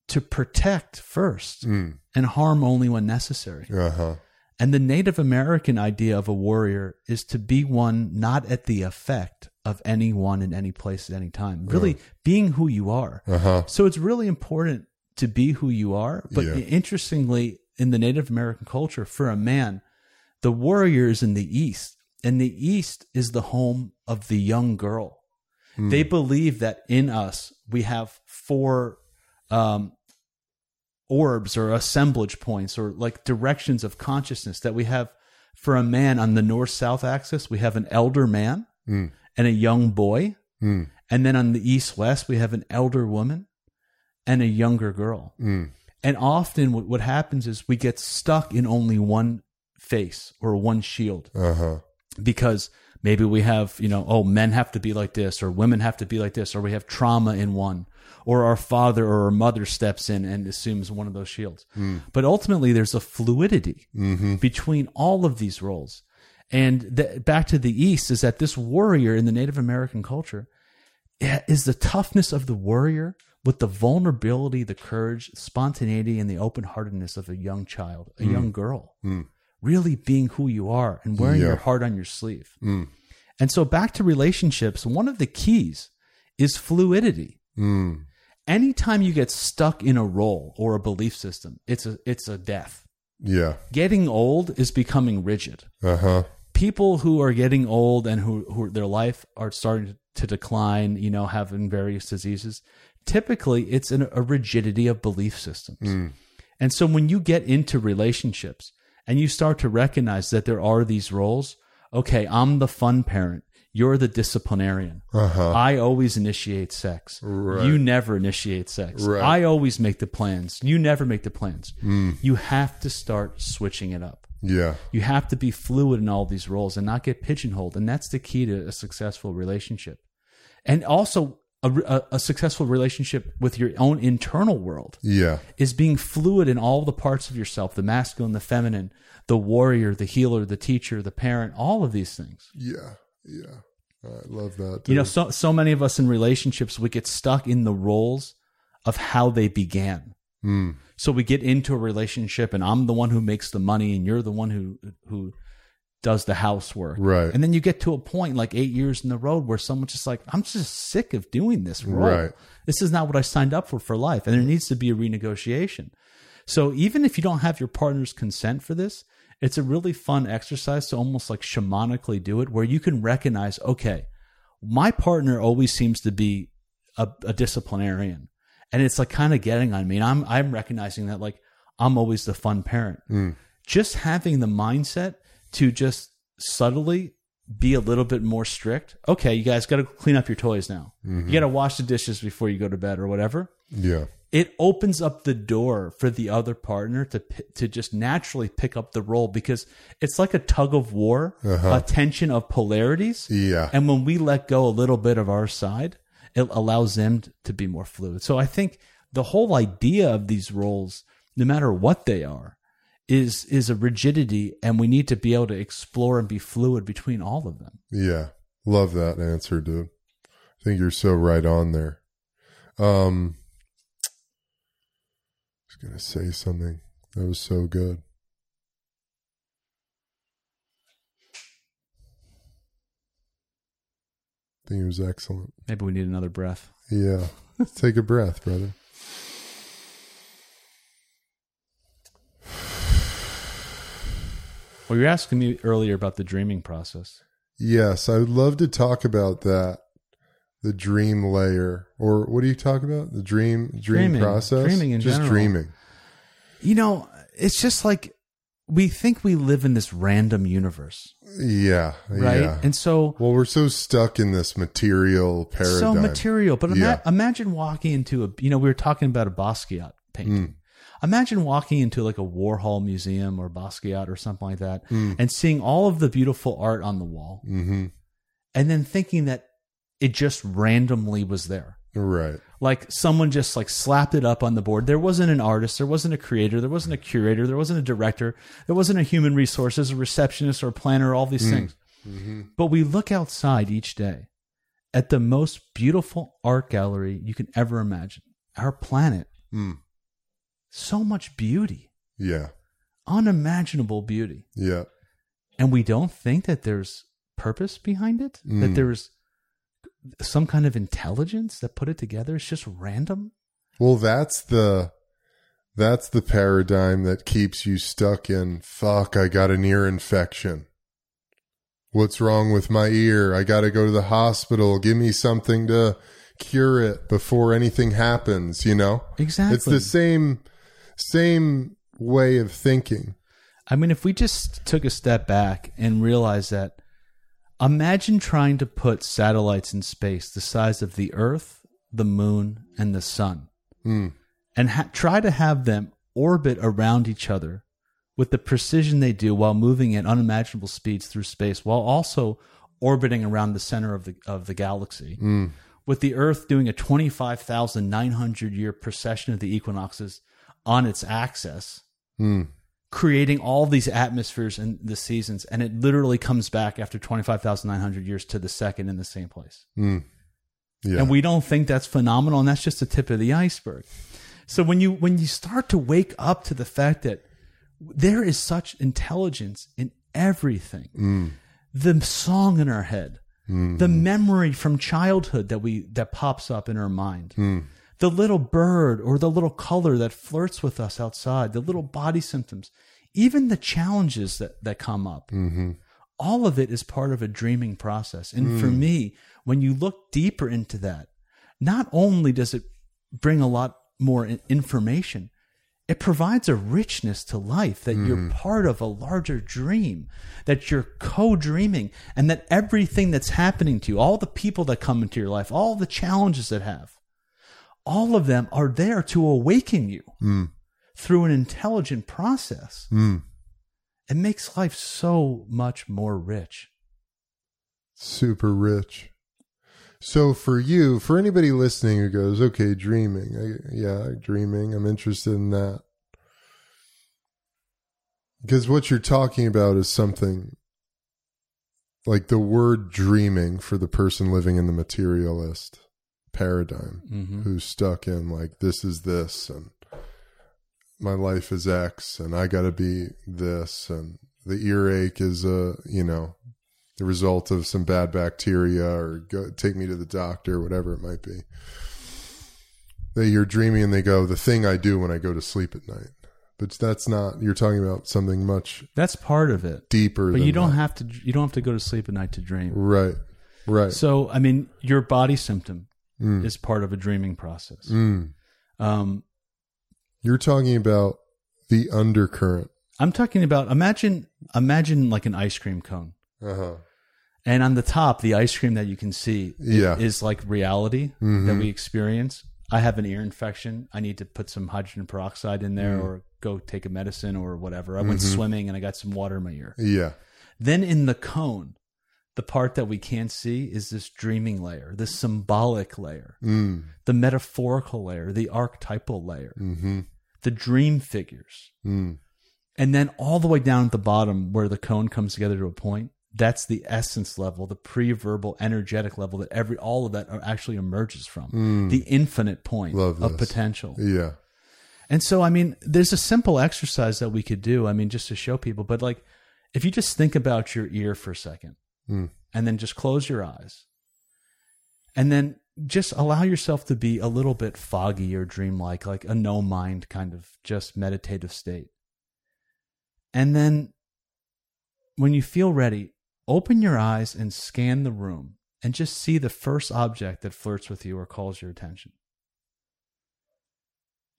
to protect first mm. and harm only when necessary. Uh-huh. And the Native American idea of a warrior is to be one not at the effect of anyone in any place at any time, really uh-huh. being who you are. Uh-huh. So it's really important to be who you are. But yeah. interestingly, in the Native American culture, for a man, the warrior is in the East, and the East is the home of the young girl. Mm. They believe that in us, we have four um, orbs or assemblage points or like directions of consciousness that we have. For a man on the north-south axis, we have an elder man mm. and a young boy. Mm. And then on the east-west, we have an elder woman and a younger girl. Mm. And often what, what happens is we get stuck in only one face or one shield uh-huh. because maybe we have, you know, oh, men have to be like this, or women have to be like this, or we have trauma in one, or our father or our mother steps in and assumes one of those shields. Mm. But ultimately, there's a fluidity mm-hmm. between all of these roles. And the, back to the East is that this warrior in the Native American culture is the toughness of the warrior with the vulnerability, the courage, spontaneity, and the open-heartedness of a young child, a mm. young girl, mm. really being who you are and wearing yeah. your heart on your sleeve. Mm. And so back to relationships, one of the keys is fluidity. Mm. Anytime you get stuck in a role or a belief system, it's a it's a death. Yeah. Getting old is becoming rigid. Uh-huh. People who are getting old and who, who their life are starting to decline, you know, having various diseases, typically it's an, a rigidity of belief systems. Mm. And so when you get into relationships and you start to recognize that there are these roles, okay, I'm the fun parent. You're the disciplinarian. Uh-huh. I always initiate sex. Right. You never initiate sex. Right. I always make the plans. You never make the plans. Mm. You have to start switching it up. Yeah. You have to be fluid in all these roles and not get pigeonholed. And that's the key to a successful relationship. And also a, a, a successful relationship with your own internal world yeah. is being fluid in all the parts of yourself, the masculine, the feminine, the warrior, the healer, the teacher, the parent, all of these things. Yeah. Yeah. I love that. Too. You know, so, so many of us in relationships, we get stuck in the roles of how they began. Mm. So we get into a relationship and I'm the one who makes the money and you're the one who, who does the housework. Right. And then you get to a point like eight years in the road where someone's just like, I'm just sick of doing this role. Right. This is not what I signed up for for life. And there needs to be a renegotiation. So even if you don't have your partner's consent for this, it's a really fun exercise to almost like shamanically do it where you can recognize, okay, my partner always seems to be a, a disciplinarian and it's like kind of getting on me. And I'm, I'm recognizing that like I'm always the fun parent. Mm. Just having the mindset to just subtly be a little bit more strict. Okay, you guys got to clean up your toys now. Mm-hmm. You got to wash the dishes before you go to bed or whatever. Yeah. It opens up the door for the other partner to to just naturally pick up the role, because it's like a tug of war, uh-huh. a tension of polarities. Yeah. And when we let go a little bit of our side, it allows them to be more fluid. So I think the whole idea of these roles, no matter what they are, is is a rigidity, and we need to be able to explore and be fluid between all of them. Yeah. Love that answer, dude. I think you're so right on there. Um Gonna say something that was so good. I think it was excellent. Maybe we need another breath. Yeah, let's take a breath, brother. Well, you were asking me earlier about the dreaming process. Yes, I would love to talk about that. The dream layer, or what do you talk about? The dream, dream dreaming, process, dreaming in just general. dreaming. You know, it's just like we think we live in this random universe. Yeah, right. Yeah. And so, well, we're so stuck in this material paradigm. So material, but yeah. ima- imagine walking into a. You know, we were talking about a Basquiat painting. Mm. Imagine walking into like a Warhol museum or Basquiat or something like that, mm. and seeing all of the beautiful art on the wall, mm-hmm. and then thinking that it just randomly was there. Right. Like someone just like slapped it up on the board. There wasn't an artist. There wasn't a creator. There wasn't a curator. There wasn't a director. There wasn't a human resources, a receptionist or a planner, all these mm. things. Mm-hmm. But we look outside each day at the most beautiful art gallery you can ever imagine. Our planet. Mm. So much beauty. Yeah. Unimaginable beauty. Yeah. And we don't think that there's purpose behind it, mm. that there's some kind of intelligence that put it together. It's just random. Well, that's the, that's the paradigm that keeps you stuck in, fuck, I got an ear infection. What's wrong with my ear? I got to go to the hospital. Give me something to cure it before anything happens. You know, exactly. It's the same, same way of thinking. I mean, if we just took a step back and realized that, imagine trying to put satellites in space the size of the Earth, the Moon, and the Sun, mm. and ha- try to have them orbit around each other with the precision they do while moving at unimaginable speeds through space, while also orbiting around the center of the of the galaxy, mm. with the Earth doing a twenty-five thousand nine hundred year precession of the equinoxes on its axis. Mm. Creating all these atmospheres and the seasons, and it literally comes back after twenty-five thousand nine hundred years to the second in the same place. Mm. Yeah. And we don't think that's phenomenal, and that's just the tip of the iceberg. So when you when you start to wake up to the fact that there is such intelligence in everything, mm. the song in our head, mm. the memory from childhood that we that pops up in our mind, mm. the little bird or the little color that flirts with us outside, the little body symptoms, even the challenges that, that come up, mm-hmm. all of it is part of a dreaming process. And mm. for me, when you look deeper into that, not only does it bring a lot more information, it provides a richness to life that mm. you're part of a larger dream, that you're co-dreaming, and that everything that's happening to you, all the people that come into your life, all the challenges that have, all of them are there to awaken you mm. through an intelligent process. Mm. It makes life so much more rich. Super rich. So for you, for anybody listening who goes, okay, dreaming. I, yeah, dreaming. I'm interested in that. Because what you're talking about is something like the word dreaming for the person living in the materialist paradigm, mm-hmm. who's stuck in like, this is this, and my life is X, and I gotta be this, and the earache is a, you know, the result of some bad bacteria, or go, take me to the doctor, whatever it might be. That you're dreaming, and they go, the thing I do when I go to sleep at night. But that's not, you're talking about something much. That's part of it. Deeper. But than you don't that. have to. You don't have to go to sleep at night to dream. Right. Right. So I mean, your body symptom. Mm. is part of a dreaming process. Mm. Um, You're talking about The undercurrent. I'm talking about, imagine, imagine like an ice cream cone. Uh-huh. And on the top, the ice cream that you can see yeah. is like reality mm-hmm. that we experience. I have an ear infection. I need to put some hydrogen peroxide in there mm-hmm. or go take a medicine or whatever. I mm-hmm. went swimming and I got some water in my ear. Yeah. Then in the cone, the part that we can't see is this dreaming layer, this symbolic layer, mm. the metaphorical layer, the archetypal layer, mm-hmm. the dream figures. Mm. And then all the way down at the bottom where the cone comes together to a point, that's the essence level, the pre-verbal energetic level that every all of that actually emerges from. Mm. The infinite point Love of this. potential. Yeah. And so, I mean, there's a simple exercise that we could do, I mean, just to show people. But like, if you just think about your ear for a second mm. and then just close your eyes and then just allow yourself to be a little bit foggy or dreamlike, like a no mind kind of just meditative state. And then when you feel ready, open your eyes and scan the room and just see the first object that flirts with you or calls your attention.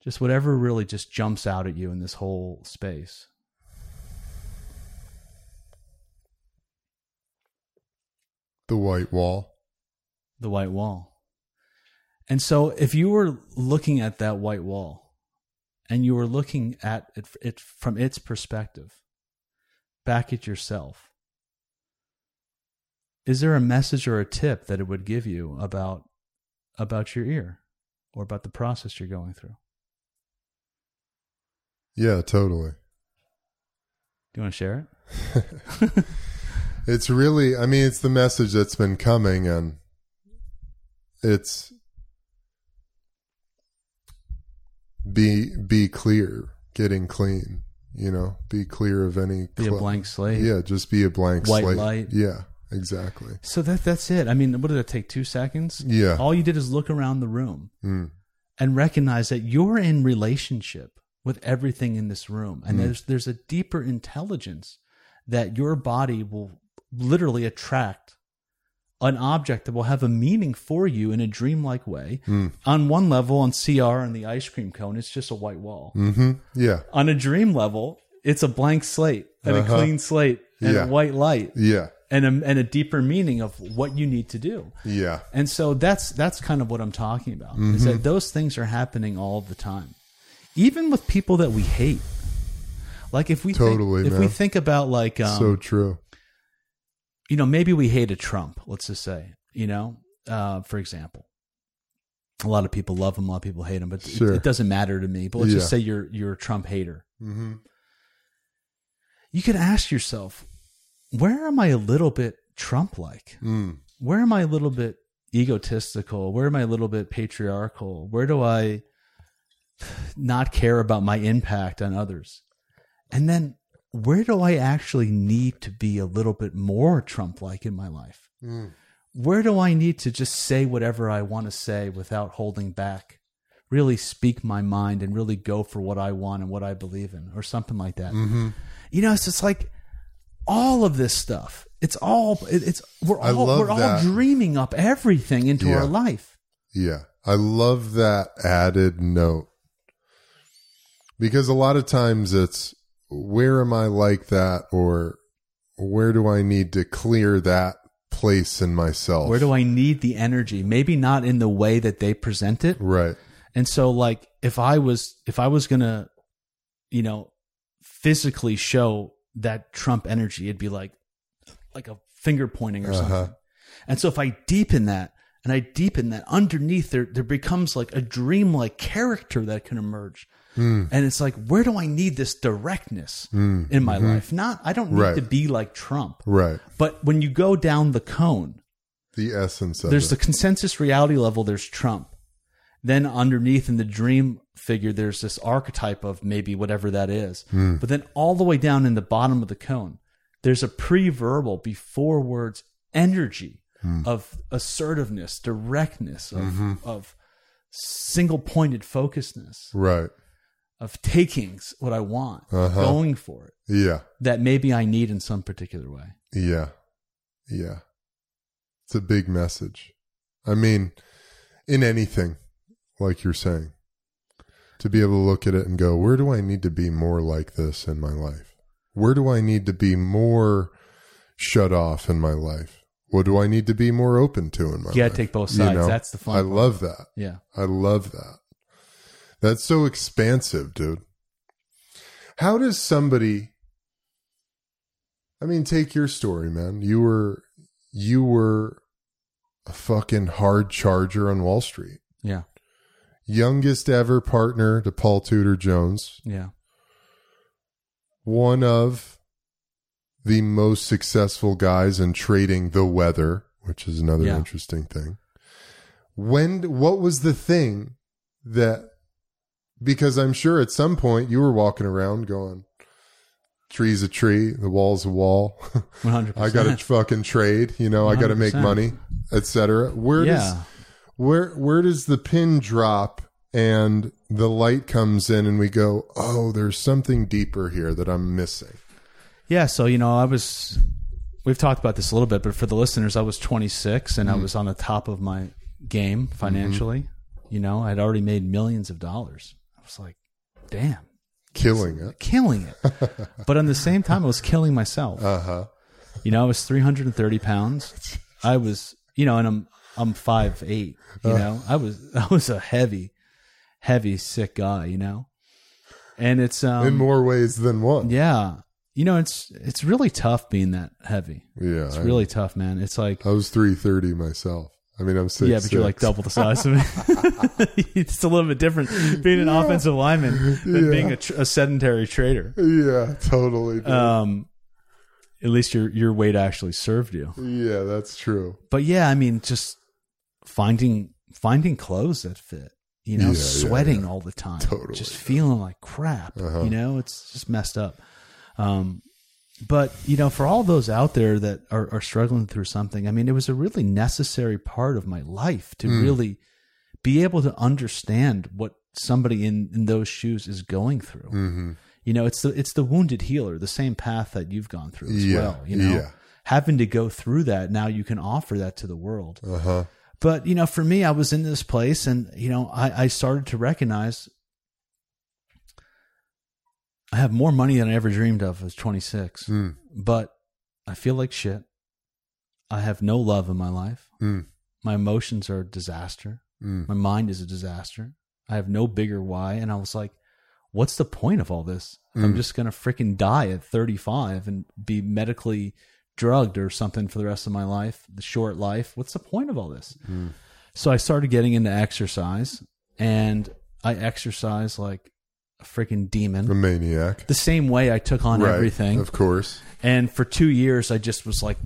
Just whatever really just jumps out at you in this whole space. The white wall. The white wall. And so if you were looking at that white wall and you were looking at it, it from its perspective, back at yourself, is there a message or a tip that it would give you about about your ear or about the process you're going through? Yeah, totally. Do you want to share it? It's really, I mean, it's the message that's been coming, and it's be be clear, getting clean, you know, be clear of any... Be cl- a blank slate. Yeah, just be a blank White slate. White light. Yeah, exactly. So that that's it. I mean, what did it take, two seconds? Yeah. All you did is look around the room mm. and recognize that you're in relationship with everything in this room, and mm. there's there's a deeper intelligence that your body will literally attract an object that will have a meaning for you in a dreamlike way. Mm. On one level, on C R and the ice cream cone, it's just a white wall. Mm-hmm. Yeah. On a dream level, it's a blank slate and uh-huh. a clean slate and yeah. a white light. Yeah. And a, and a deeper meaning of what you need to do. Yeah. And so that's that's kind of what I'm talking about, mm-hmm. is that those things are happening all the time, even with people that we hate. Like if we totally, think, if we think about like um, so true, you know, maybe we hated Trump. Let's just say, you know, uh, for example, a lot of people love him, a lot of people hate him, but sure. it, it doesn't matter to me. But let's yeah. just say you're you're a Trump hater. Mm-hmm. You could ask yourself, where am I a little bit Trump-like? Mm. Where am I a little bit egotistical? Where am I a little bit patriarchal? Where do I not care about my impact on others? And then where do I actually need to be a little bit more Trump-like in my life? Mm. Where do I need to just say whatever I want to say without holding back, really speak my mind and really go for what I want and what I believe in or something like that? Mm-hmm. You know, it's just like all of this stuff. It's all, it's, we're all, we're all dreaming up everything into yeah. our life. Yeah. I love that added note, because a lot of times it's, where am I like that, or where do I need to clear that place in myself? Where do I need the energy? Maybe not in the way that they present it. Right. And so like if I was if I was going to, you know, physically show that Trump energy, it'd be like like a finger pointing or uh-huh. something. And so if I deepen that and I deepen that underneath, there there becomes like a dreamlike character that can emerge. Mm. And it's like, where do I need this directness mm. in my mm-hmm. life? Not, I don't need right. to be like Trump. Right. But when you go down the cone, the essence of there's it. The consensus reality level, there's Trump. Then underneath in the dream figure, there's this archetype of maybe whatever that is. Mm. But then all the way down in the bottom of the cone, there's a pre-verbal, before words, energy mm. of assertiveness, directness, of, mm-hmm. of single-pointed focusedness. Right. Of taking what I want, uh-huh. going for it. Yeah. That maybe I need in some particular way. Yeah. Yeah. It's a big message. I mean, in anything, like you're saying. to be able to look at it and go, where do I need to be more like this in my life? Where do I need to be more shut off in my life? What do I need to be more open to in my life? You got to take both sides. You know? That's the fun I part. love that. Yeah. I love that. That's so expansive, dude. How does somebody, I mean, take your story, man. You were, you were a fucking hard charger on Wall Street. Yeah. Youngest ever partner to Paul Tudor Jones. Yeah. One of the most successful guys in trading the weather, which is another yeah. interesting thing. When, what was the thing that, because I'm sure at some point you were walking around going, tree's a tree, the wall's a wall. one hundred percent. I got to fucking trade, you know, one hundred percent. I got to make money, et cetera. Where yeah. does, where, where does the pin drop and the light comes in and we go, oh, there's something deeper here that I'm missing? Yeah. So, you know, I was, we've talked about this a little bit, but for the listeners, I was twenty-six and mm-hmm. I was on the top of my game financially. Mm-hmm. You know, I'd already made millions of dollars. I was like, damn. Killing it. Killing it. But at the same time, I was killing myself. Uh-huh. You know, I was three hundred thirty pounds. I was, you know, and I'm, I'm five eight, you uh-huh. know, I was, I was a heavy, heavy, sick guy, you know, and it's, um, in more ways than one. Yeah. You know, it's, it's really tough being that heavy. Yeah. It's I, really tough, man. It's like, I was three thirty myself. I mean, I'm six. Yeah, but six. You're like double the size of me. It's a little bit different being an yeah. offensive lineman than yeah. being a, tr- a sedentary trader. Yeah, totally. Dude. Um, at least your your weight actually served you. Yeah, that's true. But yeah, I mean, just finding finding clothes that fit. You know, yeah, sweating yeah, yeah. all the time. Totally. Just feeling like crap. Uh-huh. You know, it's just messed up. Um, but, you know, for all those out there that are, are struggling through something, I mean, it was a really necessary part of my life to mm. really be able to understand what somebody in, in those shoes is going through. Mm-hmm. You know, it's the, it's the wounded healer, the same path that you've gone through as yeah. well, you know, yeah. having to go through that. Now you can offer that to the world. Uh-huh. But, you know, for me, I was in this place and, you know, I, I started to recognize I have more money than I ever dreamed of at twenty-six, mm. but I feel like shit. I have no love in my life. Mm. My emotions are a disaster. Mm. My mind is a disaster. I have no bigger why. And I was like, what's the point of all this? Mm. I'm just going to freaking die at thirty-five and be medically drugged or something for the rest of my life, the short life. What's the point of all this? Mm. So I started getting into exercise and I exercise like a freaking demon, a maniac, the same way I took on right, everything, of course. And for two years, I just was like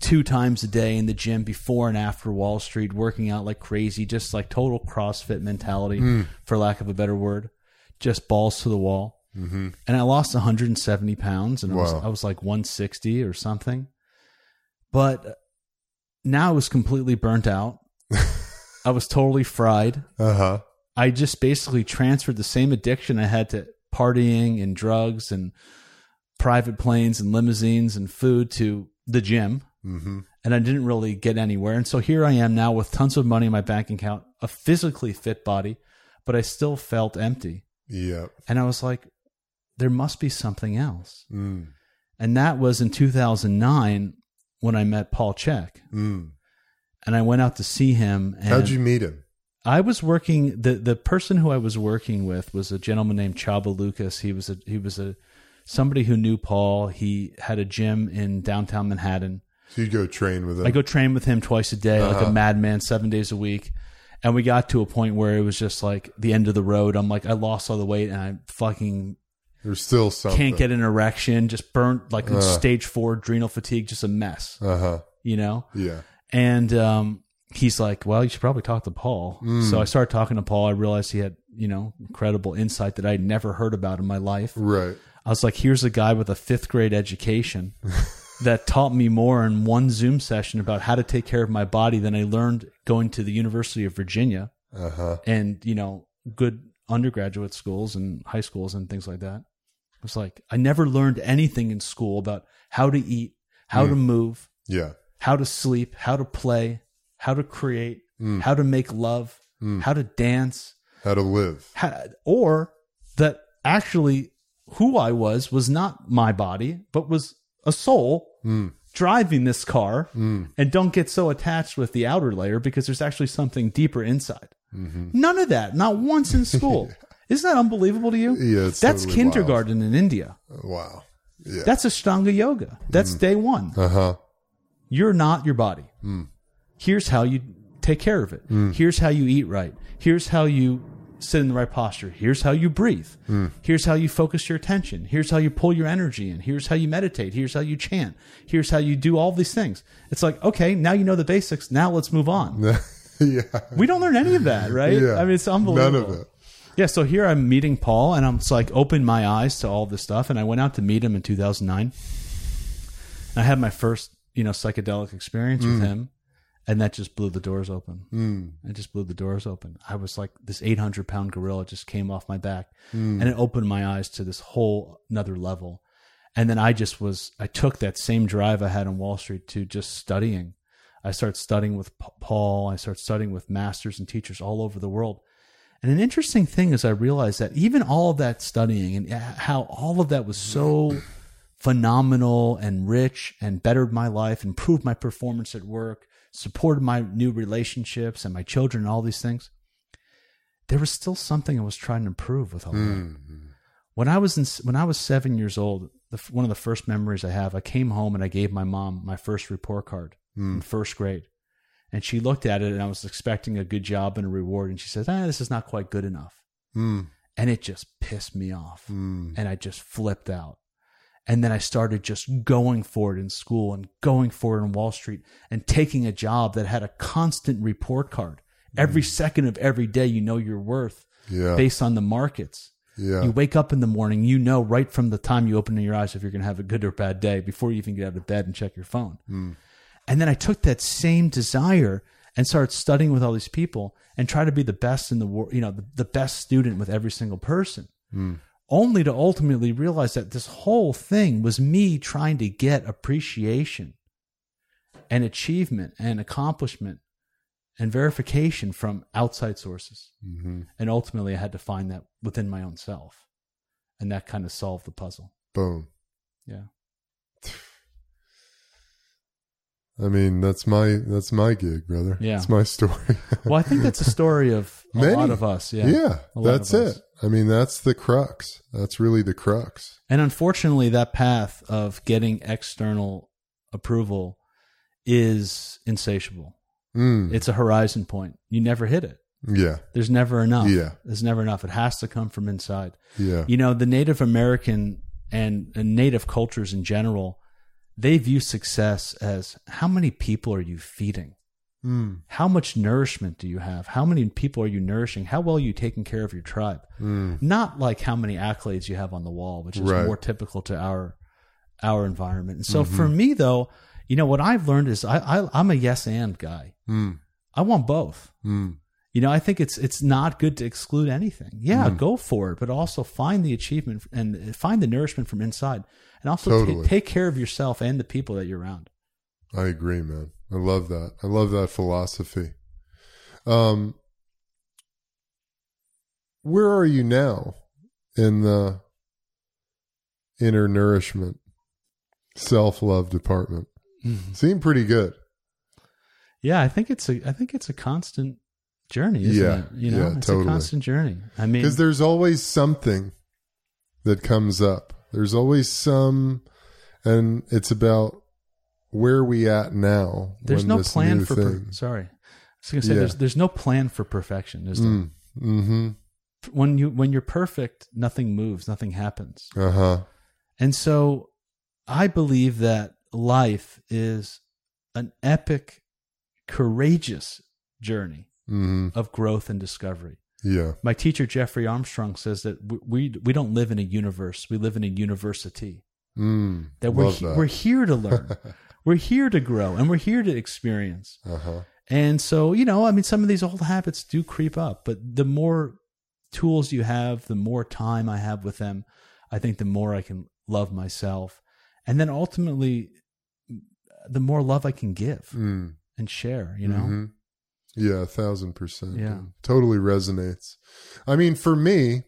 two times a day in the gym before and after Wall Street, working out like crazy, just like total CrossFit mentality, mm. for lack of a better word, just balls to the wall. Mm-hmm. And I lost one hundred seventy pounds and wow. I, was, I was like one sixty or something, but now I was completely burnt out. I was totally fried. Uh huh. I just basically transferred the same addiction I had to partying and drugs and private planes and limousines and food to the gym. Mm-hmm. And I didn't really get anywhere. And so here I am now with tons of money in my bank account, a physically fit body, but I still felt empty. Yeah. And I was like, there must be something else. Mm. And that was in two thousand nine when I met Paul Chek. Mm. And I went out to see him. And how'd you meet him? I was working, the, the person who I was working with was a gentleman named Chaba Lucas. He was a, he was a, somebody who knew Paul. He had a gym in downtown Manhattan. So you'd go train with him? I go train with him twice a day, uh-huh. like a madman, seven days a week. And we got to a point where it was just like the end of the road. I'm like, I lost all the weight and I fucking There's still something. can't get an erection, just burnt, like uh-huh. stage four adrenal fatigue, just a mess, uh-huh. you know? Yeah. And, um, he's like, well, you should probably talk to Paul. Mm. So I started talking to Paul. I realized he had, you know, incredible insight that I'd never heard about in my life. Right. I was like, here's a guy with a fifth grade education that taught me more in one Zoom session about how to take care of my body than I learned going to the University of Virginia uh-huh. and, you know, good undergraduate schools and high schools and things like that. I was like, I never learned anything in school about how to eat, how mm. to move, yeah, how to sleep, how to play, how to create, mm. how to make love, mm. how to dance, How to live. How, or that actually who I was was not my body, but was a soul mm. driving this car. Mm. And don't get so attached with the outer layer because there's actually something deeper inside. Mm-hmm. None of that. Not once in school. Yeah. Isn't that unbelievable to you? Yeah, it's That's totally kindergarten wild. In India. Wow. Yeah. That's Ashtanga yoga. That's mm. day one. Uh-huh. You're not your body. Mm. Here's how you take care of it. Mm. Here's how you eat right. Here's how you sit in the right posture. Here's how you breathe. Mm. Here's how you focus your attention. Here's how you pull your energy in. Here's how you meditate. Here's how you chant. Here's how you do all these things. It's like, okay, now you know the basics. Now let's move on. Yeah. We don't learn any of that, right? Yeah. I mean, it's unbelievable. None of it. Yeah, so here I'm meeting Paul, and I'm just like opened my eyes to all this stuff, and I went out to meet him in two thousand nine. And I had my first, you know, psychedelic experience mm. with him, and that just blew the doors open. Mm. It just blew the doors open. I was like this eight hundred pound gorilla just came off my back, mm. and it opened my eyes to this whole another level. And then I just was, I took that same drive I had on Wall Street to just studying. I started studying with Paul. I started studying with masters and teachers all over the world. And an interesting thing is I realized that even all of that studying and how all of that was so phenomenal and rich and bettered my life, improved my performance at work, supported my new relationships and my children and all these things, there was still something I was trying to improve with all mm. that. When I was in, when I was seven years old, the, one of the first memories I have, I came home and I gave my mom my first report card mm. in first grade. And she looked at it, and I was expecting a good job and a reward. And she says, ah, this is not quite good enough. Mm. And it just pissed me off. Mm. And I just flipped out. And then I started just going for it in school and going for it on Wall Street and taking a job that had a constant report card. Every mm. second of every day, you know your worth yeah. based on the markets. Yeah. You wake up in the morning, you know right from the time you open your eyes if you're going to have a good or bad day before you even get out of bed and check your phone. Mm. And then I took that same desire and started studying with all these people and try to be the best in the world, you know, the, the best student with every single person, mm. only to ultimately realize that this whole thing was me trying to get appreciation and achievement and accomplishment and verification from outside sources. Mm-hmm. And ultimately I had to find that within my own self, and that kind of solved the puzzle. Boom. Yeah. I mean, that's my that's my gig, brother. Yeah. It's my story. Well, I think that's a story of a Many. lot of us. Yeah, yeah, that's it. I mean, that's the crux. That's really the crux. And unfortunately, that path of getting external approval is insatiable. Mm. It's a horizon point. You never hit it. Yeah. There's never enough. Yeah. There's never enough. It has to come from inside. Yeah. You know, the Native American and, and Native cultures in general, they view success as how many people are you feeding? Mm. How much nourishment do you have? How many people are you nourishing? How well are you taking care of your tribe? Mm. Not like how many accolades you have on the wall, which is right. more typical to our our environment. And so mm-hmm. for me, though, you know, what I've learned is I, I, I'm a yes and guy. Mm. I want both. Mm. You know, I think it's it's not good to exclude anything. Yeah, mm. go for it, but also find the achievement and find the nourishment from inside, and also totally. t- take care of yourself and the people that you're around. I agree, man. I love that. I love that philosophy. Um, where are you now in the inner nourishment, self-love department? Mm-hmm. Seem pretty good. Yeah, I think it's a. I think it's a constant journey, isn't yeah, it? You know, yeah, it's totally. a constant journey. I mean, because there's always something that comes up. There's always some, and it's about where we at now. There's no plan for. Per- sorry, I was going to say yeah. there's there's no plan for perfection, is there? Mm, mm-hmm. When you when you're perfect, nothing moves, nothing happens. Uh huh. And so, I believe that life is an epic, courageous journey. Mm-hmm. Of growth and discovery. Yeah. My teacher, Jeffrey Armstrong, says that we we, we don't live in a universe. We live in a university. Mm, that we're he, that. we're here to learn. We're here to grow, and we're here to experience. Uh-huh. And so, you know, I mean, some of these old habits do creep up, but the more tools you have, the more time I have with them, I think the more I can love myself. And then ultimately, the more love I can give mm. and share, you know? Mm-hmm. Yeah, a thousand percent. Yeah. Totally resonates. I mean, for me,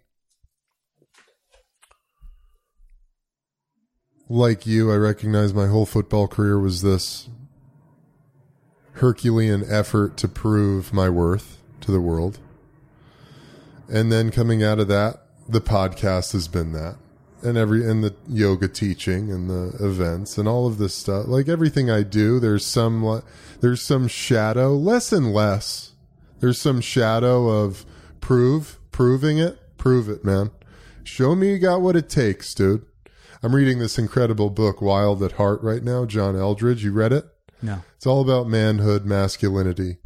like you, I recognize my whole football career was this Herculean effort to prove my worth to the world. And then coming out of that, the podcast has been that. And every and the yoga teaching and the events and all of this stuff, like everything I do, there's some there's some shadow, less and less. There's some shadow of prove, proving it, prove it, man. Show me you got what it takes, dude. I'm reading this incredible book, Wild at Heart, right now. John Eldridge, you read it? No. It's all about manhood, masculinity,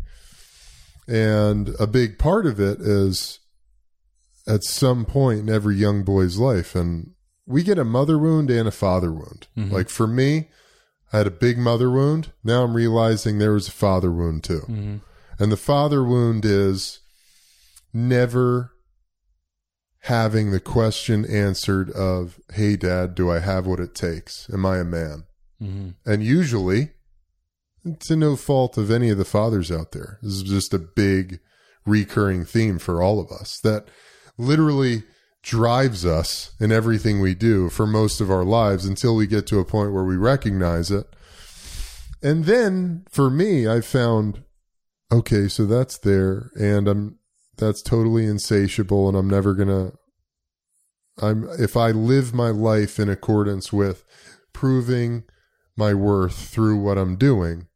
and a big part of it is at some point in every young boy's life, and we get a mother wound and a father wound. Mm-hmm. Like for me, I had a big mother wound. Now I'm realizing there was a father wound too. Mm-hmm. And the father wound is never having the question answered of, hey, Dad, do I have what it takes? Am I a man? Mm-hmm. And usually, to no fault of any of the fathers out there, this is just a big recurring theme for all of us that literally drives us in everything we do for most of our lives until we get to a point where we recognize it. And then for me, I found, okay, so that's there and I'm, that's totally insatiable and I'm never gonna, I'm, if I live my life in accordance with proving my worth through what I'm doing,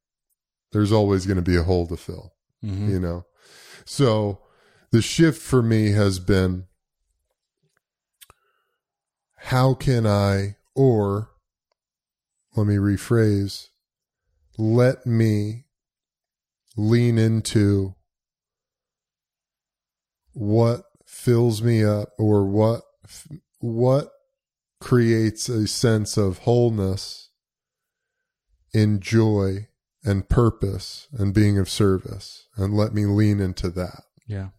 there's always going to be a hole to fill, mm-hmm. you know? So the shift for me has been, how can I, or let me rephrase, let me lean into what fills me up or what, what creates a sense of wholeness in joy and purpose and being of service, and let me lean into that. Yeah.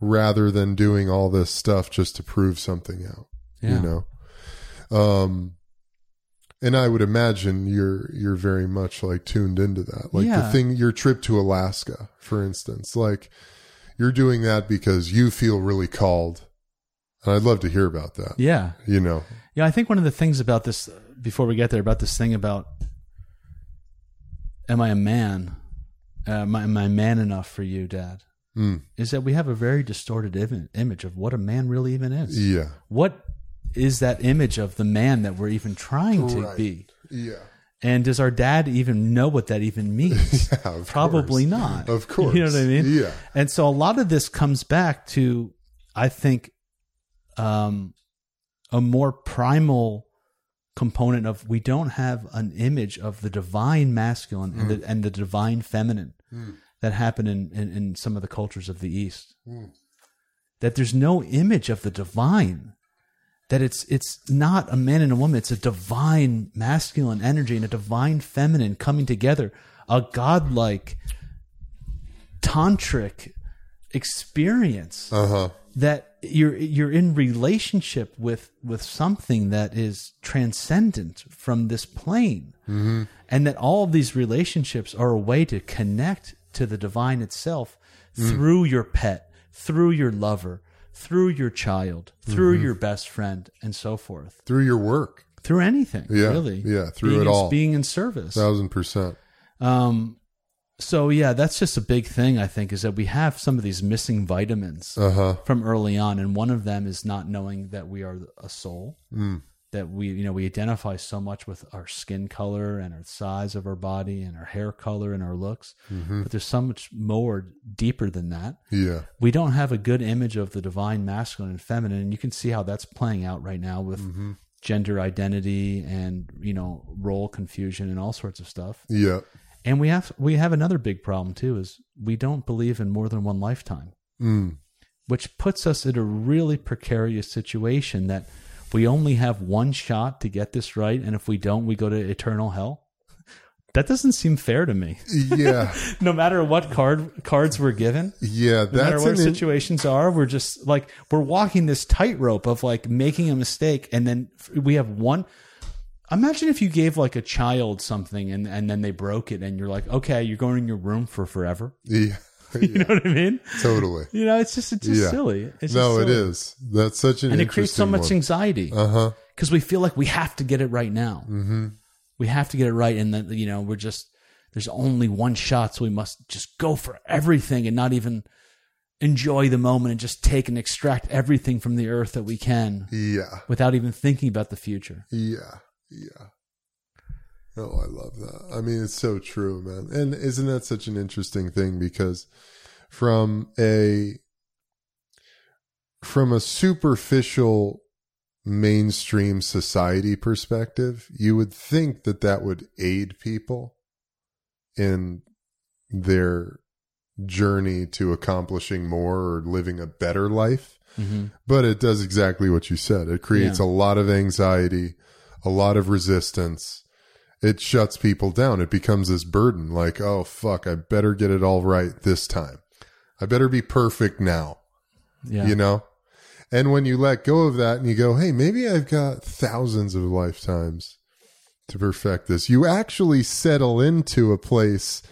Rather than doing all this stuff just to prove something out, yeah. you know? Um, and I would imagine you're, you're very much like tuned into that. Like yeah. the thing, your trip to Alaska, for instance, like you're doing that because you feel really called. And I'd love to hear about that. Yeah. You know? Yeah. I think one of the things about this, before we get there, about this thing about, am I a man? Uh, am, I, am I man enough for you, Dad? Mm. Is that we have a very distorted Im- image of what a man really even is. Yeah. What is that image of the man that we're even trying to right. be? Yeah. And does our dad even know what that even means? yeah, of Probably course. not. Of course. You know what I mean? Yeah. And so a lot of this comes back to, I think, um, a more primal component of we don't have an image of the divine masculine mm. and, the, and the divine feminine mm. that happen in, in, in some of the cultures of the East. Mm. That there's no image of the divine. That it's it's not a man and a woman. It's a divine masculine energy and a divine feminine coming together. A godlike tantric experience uh-huh. that you're you're in relationship with with something that is transcendent from this plane mm-hmm. and that all of these relationships are a way to connect to the divine itself mm. through your pet, through your lover, through your child, through mm-hmm. your best friend, and so forth, through your work, through anything yeah. really yeah through being it in, all being in service a thousand percent. um So yeah, that's just a big thing, I think, is that we have some of these missing vitamins uh-huh. from early on. And one of them is not knowing that we are a soul, mm. that we, you know, we identify so much with our skin color and our size of our body and our hair color and our looks, mm-hmm. but there's so much more deeper than that. Yeah. We don't have a good image of the divine masculine and feminine. And you can see how that's playing out right now with mm-hmm. gender identity and, you know, role confusion and all sorts of stuff. Yeah. And we have we have another big problem, too, is we don't believe in more than one lifetime, mm. which puts us in a really precarious situation that we only have one shot to get this right. And if we don't, we go to eternal hell. That doesn't seem fair to me. Yeah. No matter what card cards we're given. Yeah. That's no matter what situations in- are, we're just like we're walking this tightrope of like making a mistake. And then we have one. Imagine if you gave like a child something and, and then they broke it and you're like, okay, you're going in your room for forever. Yeah. You yeah. know what I mean? Totally. You know, it's just, it's just yeah. silly. It's just no, silly. It is. That's such an and interesting And it creates so much one. anxiety. Uh-huh. Because we feel like we have to get it right now. Mm-hmm. We have to get it right. And then, you know, we're just, there's only one shot. So we must just go for everything and not even enjoy the moment and just take and extract everything from the earth that we can. Yeah. Without even thinking about the future. Yeah. Yeah. Oh, I love that. I mean, it's so true, man. And isn't that such an interesting thing? Because from a, from a superficial mainstream society perspective, you would think that that would aid people in their journey to accomplishing more or living a better life. Mm-hmm. But it does exactly what you said. It creates yeah. a lot of anxiety, a lot of resistance. It shuts people down. It becomes this burden like, oh, fuck, I better get it all right this time. I better be perfect now, yeah. you know? And when you let go of that and you go, hey, maybe I've got thousands of lifetimes to perfect this, you actually settle into a place,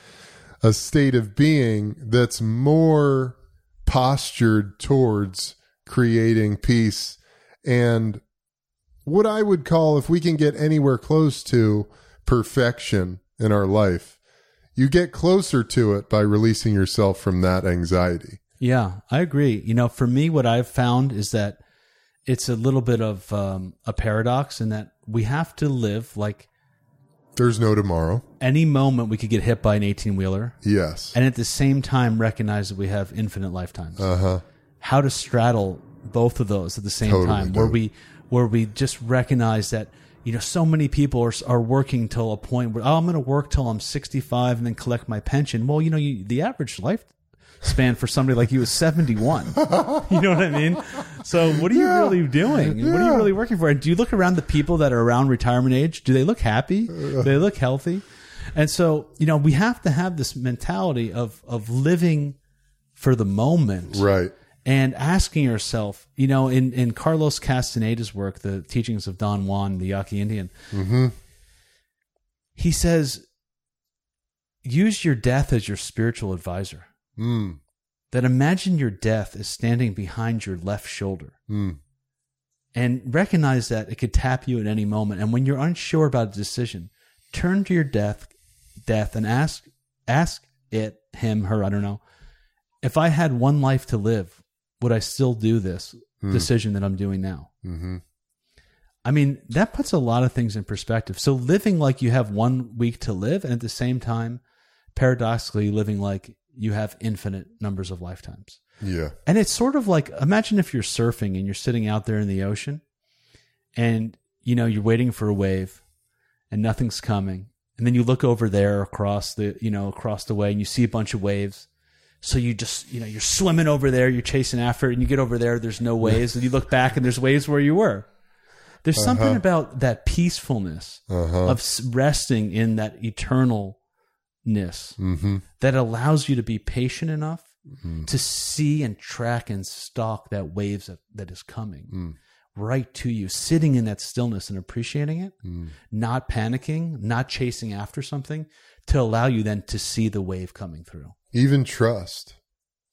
a state of being that's more postured towards creating peace. And what I would call, if we can get anywhere close to perfection in our life, you get closer to it by releasing yourself from that anxiety. Yeah, I agree. You know, for me, what I've found is that it's a little bit of um, a paradox in that we have to live like... There's no tomorrow. Any moment we could get hit by an eighteen-wheeler. Yes. And at the same time recognize that we have infinite lifetimes. Uh-huh. How to straddle both of those at the same totally time. Where we, where we just recognize that, you know, so many people are are working till a point where, oh, I'm going to work till I'm sixty-five and then collect my pension. Well, you know, you, the average life... span for somebody like you is seventy-one. You know what I mean? So what are you yeah. really doing? Yeah. What are you really working for? And do you look around the people that are around retirement age? Do they look happy? Do they look healthy? And so, you know, we have to have this mentality of, of living for the moment. Right. And asking yourself, you know, in, in Carlos Castaneda's work, The Teachings of Don Juan, the Yaqui Indian, mm-hmm. he says, use your death as your spiritual advisor. Mm. That imagine your death is standing behind your left shoulder mm. and recognize that it could tap you at any moment. And when you're unsure about a decision, turn to your death, death and ask, ask it, him, her, I don't know. If I had one life to live, would I still do this mm. decision that I'm doing now? Mm-hmm. I mean, that puts a lot of things in perspective. So living like you have one week to live and at the same time, paradoxically living like you have infinite numbers of lifetimes. Yeah. And it's sort of like, imagine if you're surfing and you're sitting out there in the ocean and, you know, you're waiting for a wave and nothing's coming. And then you look over there across the, you know, across the way and you see a bunch of waves. So you just, you know, you're swimming over there, you're chasing after it and you get over there, there's no waves. And you look back and there's waves where you were. There's uh-huh. something about that peacefulness uh-huh. of resting in that eternal Mm-hmm. that allows you to be patient enough mm-hmm. to see and track and stalk that waves that, that is coming mm. right to you, sitting in that stillness and appreciating it, mm. not panicking, not chasing after something, to allow you then to see the wave coming through. Even trust,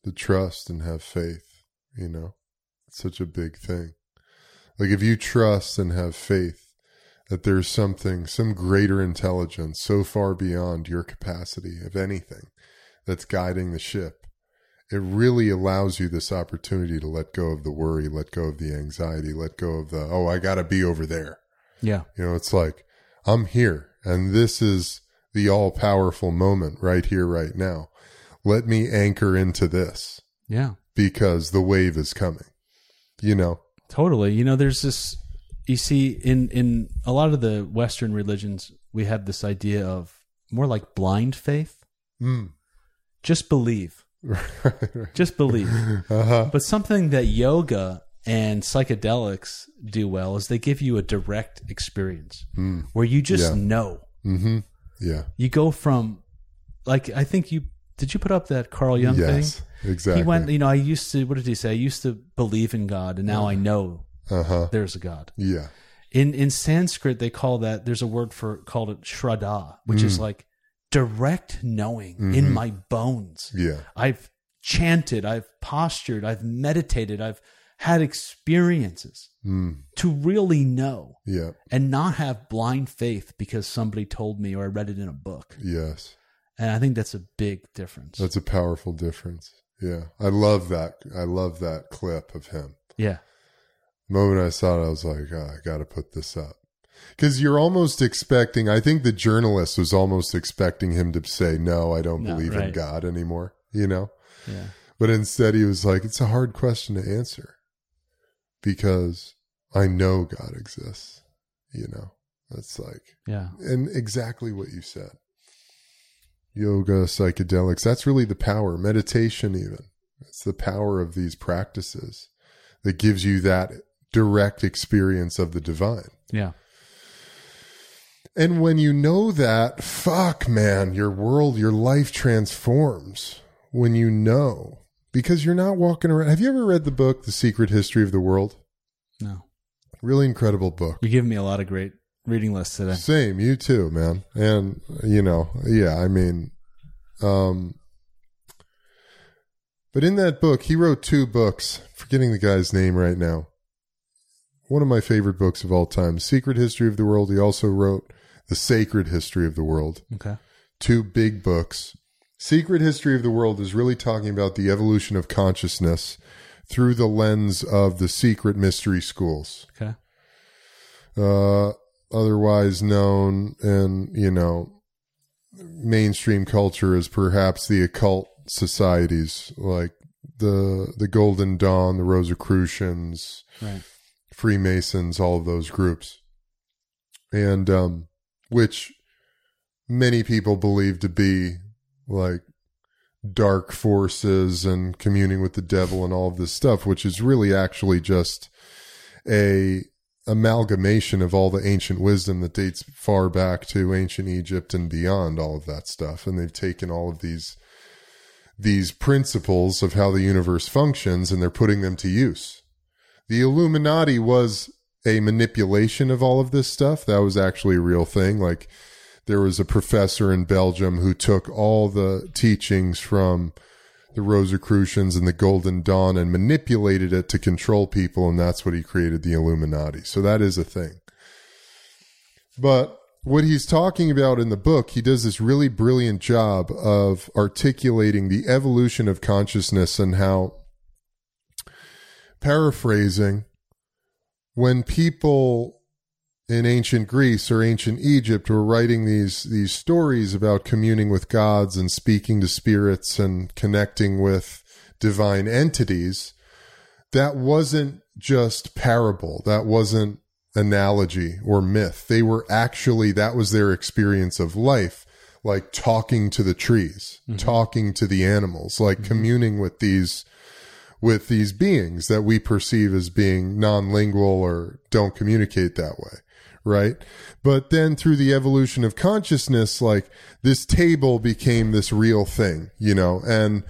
the trust and have faith, you know, it's such a big thing. Like if you trust and have faith, that there's something, some greater intelligence so far beyond your capacity of anything that's guiding the ship. It really allows you this opportunity to let go of the worry, let go of the anxiety, let go of the, oh, I got to be over there. Yeah. You know, it's like, I'm here and this is the all-powerful moment right here, right now. Let me anchor into this. Yeah. Because the wave is coming, you know. Totally. You know, there's this... You see, in, in a lot of the Western religions, we have this idea of more like blind faith. Mm. Just believe. Right, right. Just believe. Uh-huh. But something that yoga and psychedelics do well is they give you a direct experience mm. where you just yeah. know. Mm-hmm. Yeah. You go from, like, I think you, did you put up that Carl Jung yes, thing? Exactly. He went, you know, I used to, what did he say? I used to believe in God and now mm. I know. Uh-huh. There's a God. Yeah. In in Sanskrit, they call that, there's a word for, called it Shraddha, which mm. is like direct knowing mm-hmm. in my bones. Yeah. I've chanted, I've postured, I've meditated, I've had experiences mm. to really know yeah. and not have blind faith because somebody told me or I read it in a book. Yes. And I think that's a big difference. That's a powerful difference. Yeah. I love that. I love that clip of him. Yeah. The moment I saw it, I was like, oh, I got to put this up. Because you're almost expecting, I think the journalist was almost expecting him to say, no, I don't no, believe right. in God anymore, you know? Yeah. But instead he was like, it's a hard question to answer. Because I know God exists, you know, that's like, yeah. And exactly what you said, yoga, psychedelics, that's really the power, meditation, even it's the power of these practices that gives you that direct experience of the divine. Yeah. And when you know that, fuck man, your world, your life transforms when you know. Because you're not walking around. Have you ever read the book, The Secret History of the World? No. Really incredible book. You're giving me a lot of great reading lists today. Same. You too, man. And, you know, yeah, I mean, um, but in that book, he wrote two books. I'm forgetting the guy's name right now. One of my favorite books of all time, Secret History of the World. He also wrote The Sacred History of the World. Okay. Two big books. Secret History of the World is really talking about the evolution of consciousness through the lens of the secret mystery schools. Okay. Uh, otherwise known in, you know, mainstream culture as perhaps the occult societies like the the Golden Dawn, the Rosicrucians, right. Freemasons, all of those groups. And um, which many people believe to be like dark forces and communing with the devil and all of this stuff, which is really actually just a amalgamation of all the ancient wisdom that dates far back to ancient Egypt and beyond, all of that stuff. And they've taken all of these, these principles of how the universe functions and they're putting them to use. The Illuminati was a manipulation of all of this stuff. That was actually a real thing. Like, there was a professor in Belgium who took all the teachings from the Rosicrucians and the Golden Dawn and manipulated it to control people, and that's what he created the Illuminati. So that is a thing. But what he's talking about in the book, he does this really brilliant job of articulating the evolution of consciousness and how, paraphrasing, when people in ancient Greece or ancient Egypt were writing these these stories about communing with gods and speaking to spirits and connecting with divine entities, that wasn't just parable. That wasn't analogy or myth. They were actually, that was their experience of life, like talking to the trees, mm-hmm. talking to the animals, like mm-hmm. communing with these with these beings that we perceive as being non-lingual or don't communicate that way. Right. But then through the evolution of consciousness, like this table became this real thing, you know, and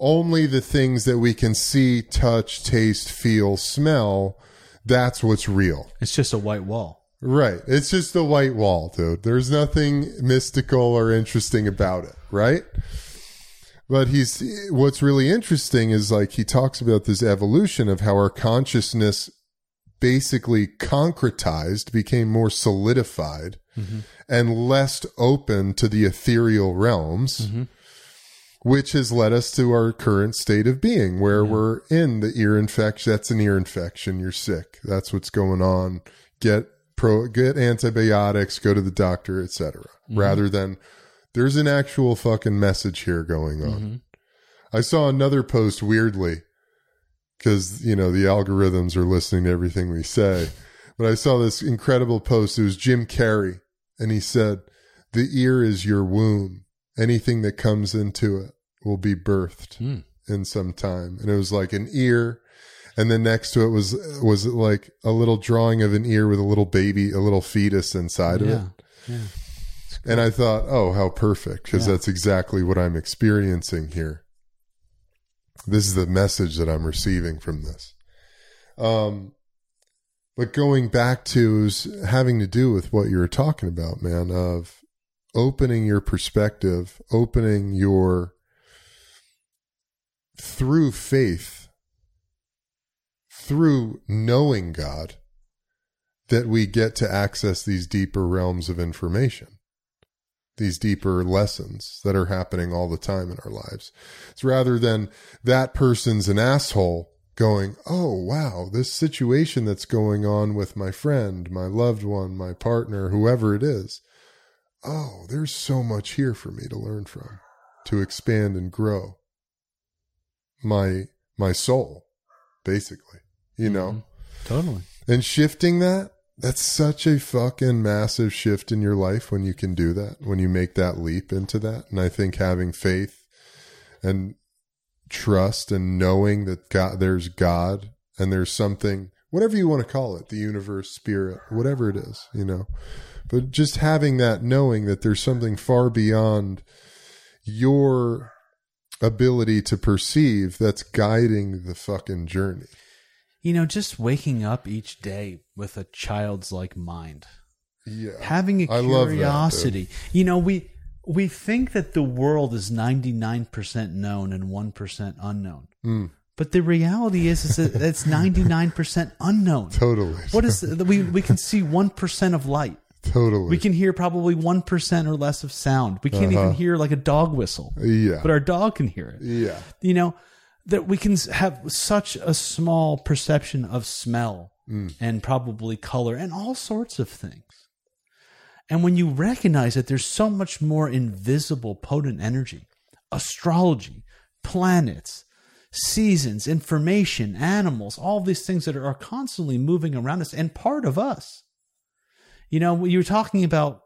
only the things that we can see, touch, taste, feel, smell, that's what's real. It's just a white wall. Right. It's just the white wall, dude. There's nothing mystical or interesting about it. Right. But he's, what's really interesting is like he talks about this evolution of how our consciousness basically concretized, became more solidified mm-hmm. and less open to the ethereal realms, mm-hmm. which has led us to our current state of being where yeah. we're in the ear infection. That's an ear infection. You're sick. That's what's going on. Get pro, get antibiotics, go to the doctor, et cetera. Mm-hmm. Rather than there's an actual fucking message here going on. Mm-hmm. I saw another post weirdly. Because, you know, the algorithms are listening to everything we say. But I saw this incredible post. It was Jim Carrey. And he said, the ear is your womb. Anything that comes into it will be birthed mm. in some time. And it was like an ear. And then next to it was was like a little drawing of an ear with a little baby, a little fetus inside yeah. of it. Yeah. Cool. And I thought, oh, how perfect. Because yeah. that's exactly what I'm experiencing here. This is the message that I'm receiving from this. Um, but going back to having to do with what you were talking about, man, of opening your perspective, opening your through faith, through knowing God, that we get to access these deeper realms of information, these deeper lessons that are happening all the time in our lives. It's rather than that person's an asshole going, oh, wow, this situation that's going on with my friend, my loved one, my partner, whoever it is. Oh, there's so much here for me to learn from, to expand and grow my, my soul, basically, you mm-hmm. know? Totally. And shifting that, that's such a fucking massive shift in your life when you can do that, when you make that leap into that. And I think having faith and trust and knowing that God, there's God and there's something, whatever you want to call it, the universe, spirit, whatever it is, you know, but just having that knowing that there's something far beyond your ability to perceive that's guiding the fucking journey. You know, just waking up each day with a child's like mind. Yeah. Having a curiosity. That, you know, we we think that the world is ninety-nine percent known and one percent unknown. Mm. But the reality is, is that it's ninety-nine percent unknown. Totally. What is we we can see one percent of light. Totally. We can hear probably one percent or less of sound. We can't uh-huh. even hear like a dog whistle. Yeah. But our dog can hear it. Yeah. You know, that we can have such a small perception of smell mm. and probably color and all sorts of things. And when you recognize that there's so much more invisible, potent energy, astrology, planets, seasons, information, animals, all these things that are constantly moving around us and part of us. You know, you were talking about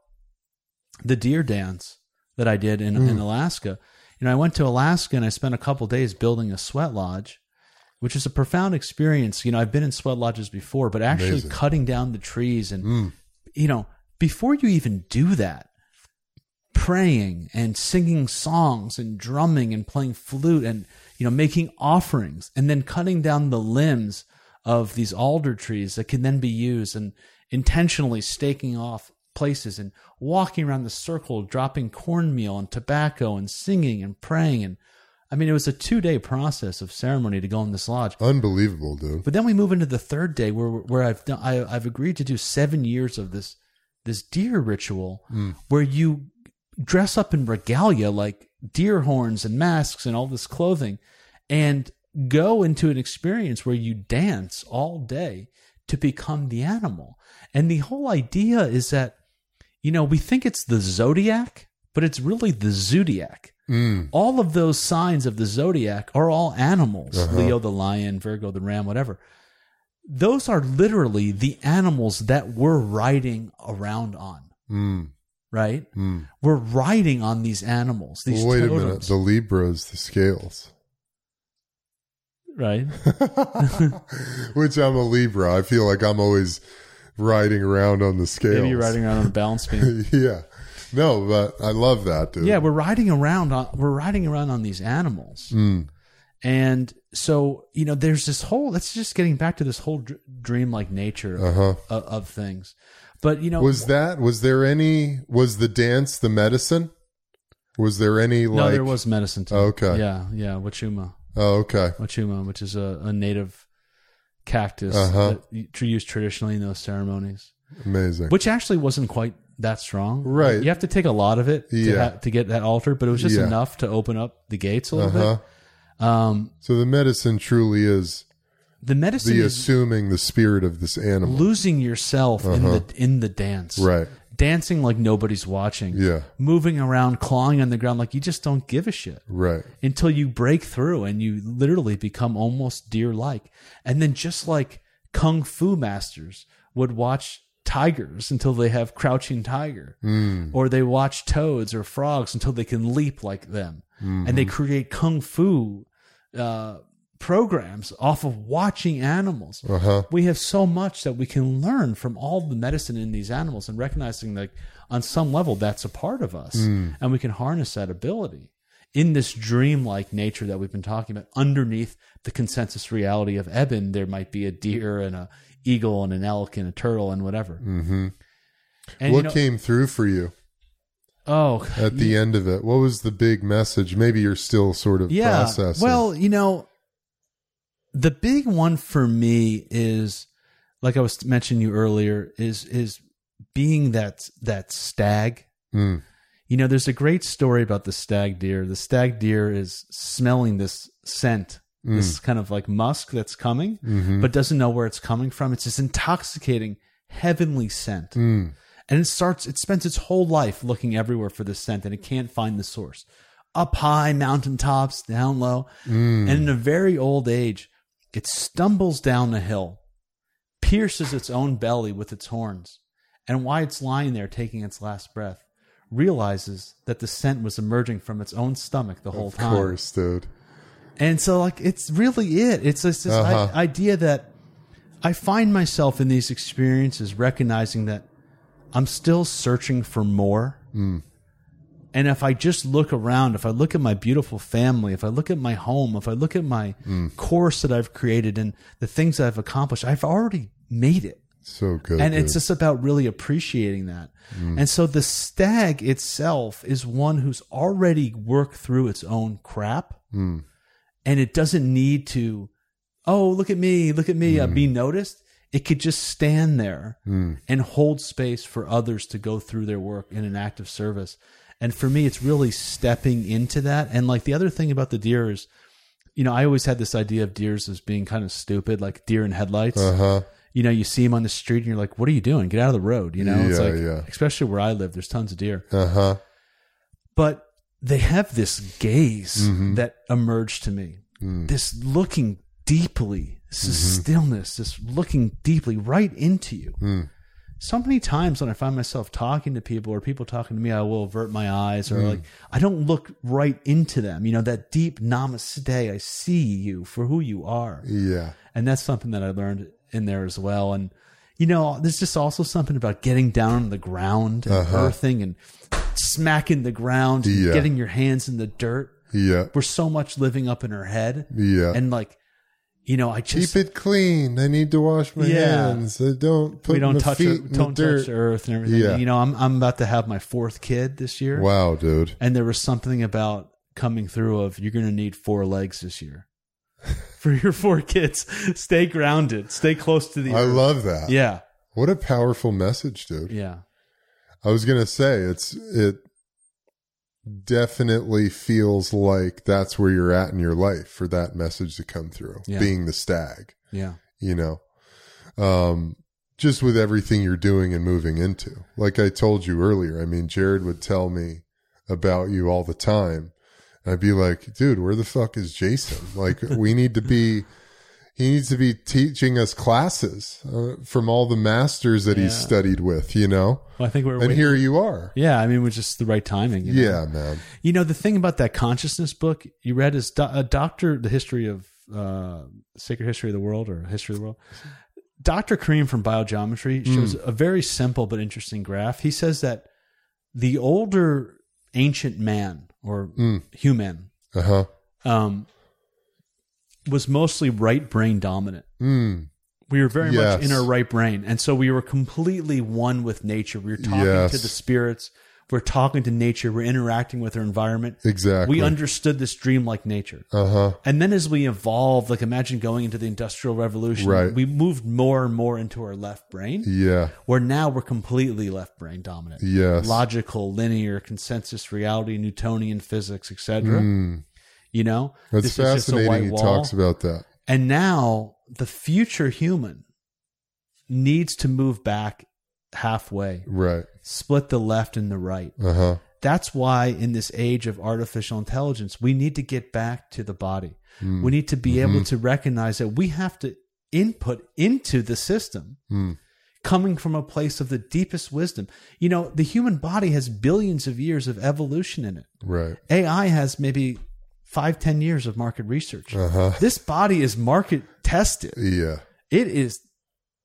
the deer dance that I did in, mm. in Alaska. You know, I went to Alaska and I spent a couple of days building a sweat lodge, which is a profound experience. You know, I've been in sweat lodges before, but actually Amazing. Cutting down the trees and, mm. you know, before you even do that, praying and singing songs and drumming and playing flute and, you know, making offerings and then cutting down the limbs of these alder trees that can then be used and intentionally staking off places and walking around the circle, dropping cornmeal and tobacco and singing and praying. And I mean, it was a two day process of ceremony to go in this lodge. Unbelievable, dude. But then we move into the third day where, where I've done, I, I've agreed to do seven years of this, this deer ritual mm. where you dress up in regalia, like deer horns and masks and all this clothing, and go into an experience where you dance all day to become the animal. And the whole idea is that, you know, we think it's the zodiac, but it's really the zodiac. Mm. All of those signs of the zodiac are all animals. Uh-huh. Leo the lion, Virgo the ram, whatever. Those are literally the animals that we're riding around on. Mm. Right? Mm. We're riding on these animals. These well, wait totems. a minute. The Libra is the scales. Right. Which I'm a Libra. I feel like I'm always riding around on the scales. Maybe you're riding around on a balance beam. Yeah. No, but I love that, dude. Yeah, we're riding around on we're riding around on these animals. Mm. And so, you know, there's this whole, that's just getting back to this whole dr- dream like nature uh-huh. of, of things. But, you know, was that was there any was the dance the medicine? Was there any like No, there was medicine too. Okay. Yeah, yeah, Wachuma. Oh, okay. Wachuma, which is a, a native cactus uh-huh. that used traditionally in those ceremonies. Amazing. Which actually wasn't quite that strong. Right. You have to take a lot of it yeah. to, ha- to get that altered, but it was just yeah. enough to open up the gates a little uh-huh. bit. Um, so the medicine truly is the medicine the assuming the spirit of this animal. Losing yourself uh-huh. in the in the dance. Right. Dancing like nobody's watching. Yeah. Moving around, clawing on the ground like you just don't give a shit. Right. Until you break through and you literally become almost deer-like. And then just like Kung Fu masters would watch tigers until they have crouching tiger. Mm. Or they watch toads or frogs until they can leap like them. Mm-hmm. And they create Kung Fu uh, programs off of watching animals. Uh-huh. We have so much that we can learn from all the medicine in these animals and recognizing that on some level that's a part of us mm. and we can harness that ability in this dreamlike nature that we've been talking about. Underneath the consensus reality of Eben, there might be a deer and a eagle and an elk and a turtle and whatever. Mm-hmm. And, what you know, came through for you? Oh, at the end of it. What was the big message? Maybe you're still sort of yeah, processing. Well, you know, the big one for me is, like I was mentioning you earlier, is is being that that stag. Mm. You know, there's a great story about the stag deer. The stag deer is smelling this scent, mm. this kind of like musk that's coming, mm-hmm. but doesn't know where it's coming from. It's this intoxicating, heavenly scent. Mm. And it starts, it spends its whole life looking everywhere for this scent, and it can't find the source. Up high, mountaintops, down low. Mm. And in a very old age, it stumbles down the hill, pierces its own belly with its horns, and while it's lying there taking its last breath, realizes that the scent was emerging from its own stomach the whole time. Of course, dude. And so, like, it's really it. It's this, this uh-huh. I- idea that I find myself in these experiences recognizing that I'm still searching for more. Mm. And if I just look around, if I look at my beautiful family, if I look at my home, if I look at my mm. course that I've created and the things that I've accomplished, I've already made it. So good. And dude. It's just about really appreciating that. Mm. And so the stag itself is one who's already worked through its own crap. Mm. And it doesn't need to, oh, look at me, look at me, mm. uh, be noticed. It could just stand there mm. and hold space for others to go through their work in an act of service. And for me, it's really stepping into that. And like the other thing about the deer is, you know, I always had this idea of deers as being kind of stupid, like deer in headlights. Uh-huh. You know, you see them on the street and you're like, what are you doing? Get out of the road. You know, yeah, it's like, yeah. especially where I live, there's tons of deer. Uh-huh. But they have this gaze mm-hmm. that emerged to me, mm. this looking deeply. This is mm-hmm. stillness, this looking deeply right into you. Mm. So many times when I find myself talking to people or people talking to me, I will avert my eyes or mm. like, I don't look right into them. You know, that deep namaste, I see you for who you are. Yeah. And that's something that I learned in there as well. And, you know, there's just also something about getting down on the ground and uh-huh. earthing and smacking the ground, yeah. and getting your hands in the dirt. Yeah. We're so much living up in our head. Yeah. And like, you know, I just keep it clean. I need to wash my yeah. hands. I don't put we don't my touch feet our, in don't the dirt. Touch the earth and everything. Yeah. You know, I'm I'm about to have my fourth kid this year. Wow, dude! And there was something about coming through of you're going to need four legs this year for your four kids. Stay grounded. Stay close to the. I earth. Love that. Yeah. What a powerful message, dude. Yeah. I was going to say it's it definitely feels like that's where you're at in your life for that message to come through, yeah. being the stag. Yeah. You know, um, just with everything you're doing and moving into. Like I told you earlier, I mean, Jared would tell me about you all the time. And I'd be like, dude, where the fuck is Jason? Like, we need to be, he needs to be teaching us classes uh, from all the masters that yeah. he's studied with, you know? Well, I think we're and waiting. Here you are. Yeah, I mean, it was just the right timing. You know? Yeah, man. You know, the thing about that consciousness book you read is do- uh, Doctor, the history of, uh, Sacred History of the World or History of the World. Doctor Kareem from Biogeometry shows mm. a very simple but interesting graph. He says that the older ancient man or mm. human, uh-huh. um, was mostly right brain dominant. Mm. We were very yes. much in our right brain. And so we were completely one with nature. We were talking yes. to the spirits. We're talking to nature. We're interacting with our environment. Exactly. We understood this dreamlike nature. Uh-huh. And then as we evolved, like imagine going into the Industrial Revolution, right. we moved more and more into our left brain. Yeah. Where now we're completely left brain dominant. Yes. Logical, linear, consensus reality, Newtonian physics, et cetera. Mm. You know, that's this fascinating. Is just a white wall. He talks about that. And now the future human needs to move back halfway, right? Split the left and the right. Uh-huh. That's why in this age of artificial intelligence, we need to get back to the body. Mm. We need to be mm-hmm. able to recognize that we have to input into the system mm. coming from a place of the deepest wisdom. You know, the human body has billions of years of evolution in it. Right. A I has maybe Five, ten years of market research. Uh-huh. This body is market tested. Yeah. It is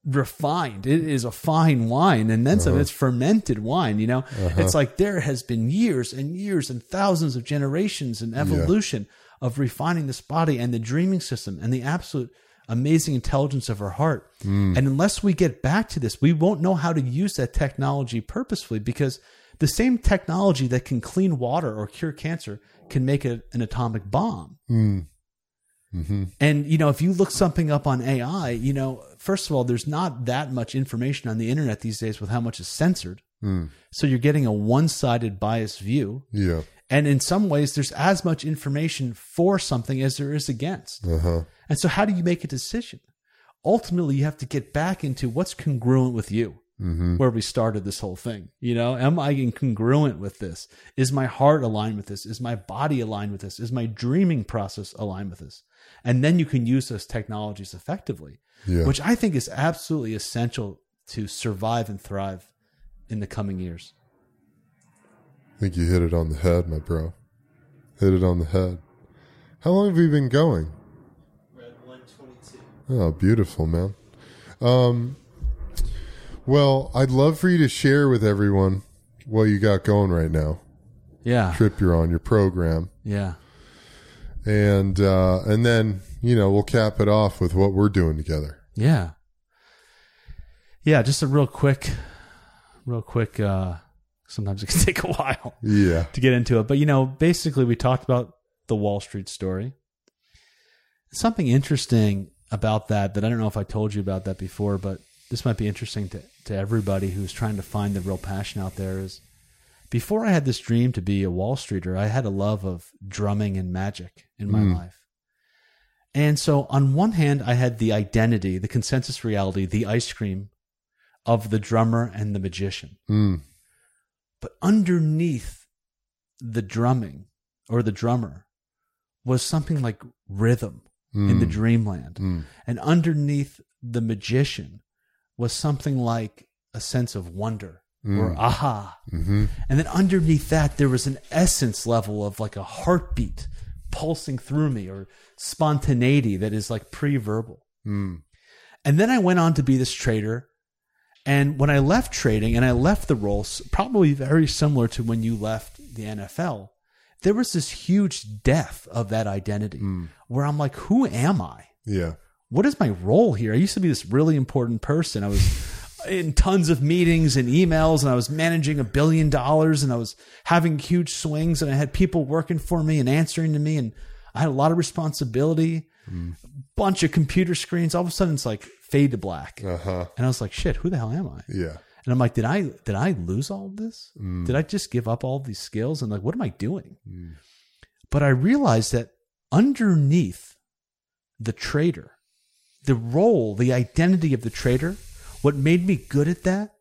refined. It is a fine wine. And then uh-huh. some, it's fermented wine, you know? Uh-huh. It's like there has been years and years and thousands of generations and evolution yeah. of refining this body and the dreaming system and the absolute amazing intelligence of our heart. Mm. And unless we get back to this, we won't know how to use that technology purposefully because The same technology that can clean water or cure cancer can make a, an atomic bomb. Mm. Mm-hmm. And, you know, if you look something up on A I, you know, first of all, there's not that much information on the internet these days with how much is censored. Mm. So you're getting a one-sided biased view. Yeah. And in some ways, there's as much information for something as there is against. Uh-huh. And so how do you make a decision? Ultimately, you have to get back into what's congruent with you, mm-hmm. where we started this whole thing. You know, am I incongruent with this? Is my heart aligned with this? Is my body aligned with this? Is my dreaming process aligned with this? And then you can use those technologies effectively, yeah. which I think is absolutely essential to survive and thrive in the coming years. I think you hit it on the head, my bro. Hit it on the head. How long have we been going? We're at one twenty-two. Oh, beautiful, man. Um, well, I'd love for you to share with everyone what you got going right now. Yeah. Trip you're on, your program. Yeah. And, uh, and then, you know, we'll cap it off with what we're doing together. Yeah. Yeah, just a real quick, real quick... Uh, sometimes it can take a while yeah. to get into it. But, you know, basically we talked about the Wall Street story. Something interesting about that, that I don't know if I told you about that before, but this might be interesting to, to everybody who's trying to find the real passion out there is before I had this dream to be a Wall Streeter, I had a love of drumming and magic in my mm. life. And so on one hand, I had the identity, the consensus reality, the ice cream of the drummer and the magician. Mm. But underneath the drumming or the drummer was something like rhythm mm. in the dreamland. Mm. And underneath the magician was something like a sense of wonder mm. or aha. Mm-hmm. And then underneath that, there was an essence level of like a heartbeat pulsing through me or spontaneity that is like pre-verbal. Mm. And then I went on to be this trader. And when I left trading and I left the roles, probably very similar to when you left the N F L, there was this huge death of that identity mm. where I'm like, who am I? Yeah. What is my role here? I used to be this really important person. I was in tons of meetings and emails and I was managing a billion dollars and I was having huge swings and I had people working for me and answering to me and I had a lot of responsibility, mm. bunch of computer screens. All of a sudden it's like, fade to black. Uh-huh. And I was like, shit, who the hell am I? Yeah. And I'm like, did I, did I lose all of this? Mm. Did I just give up all of these skills? And like, what am I doing? Mm. But I realized that underneath the trader, the role, the identity of the trader, what made me good at that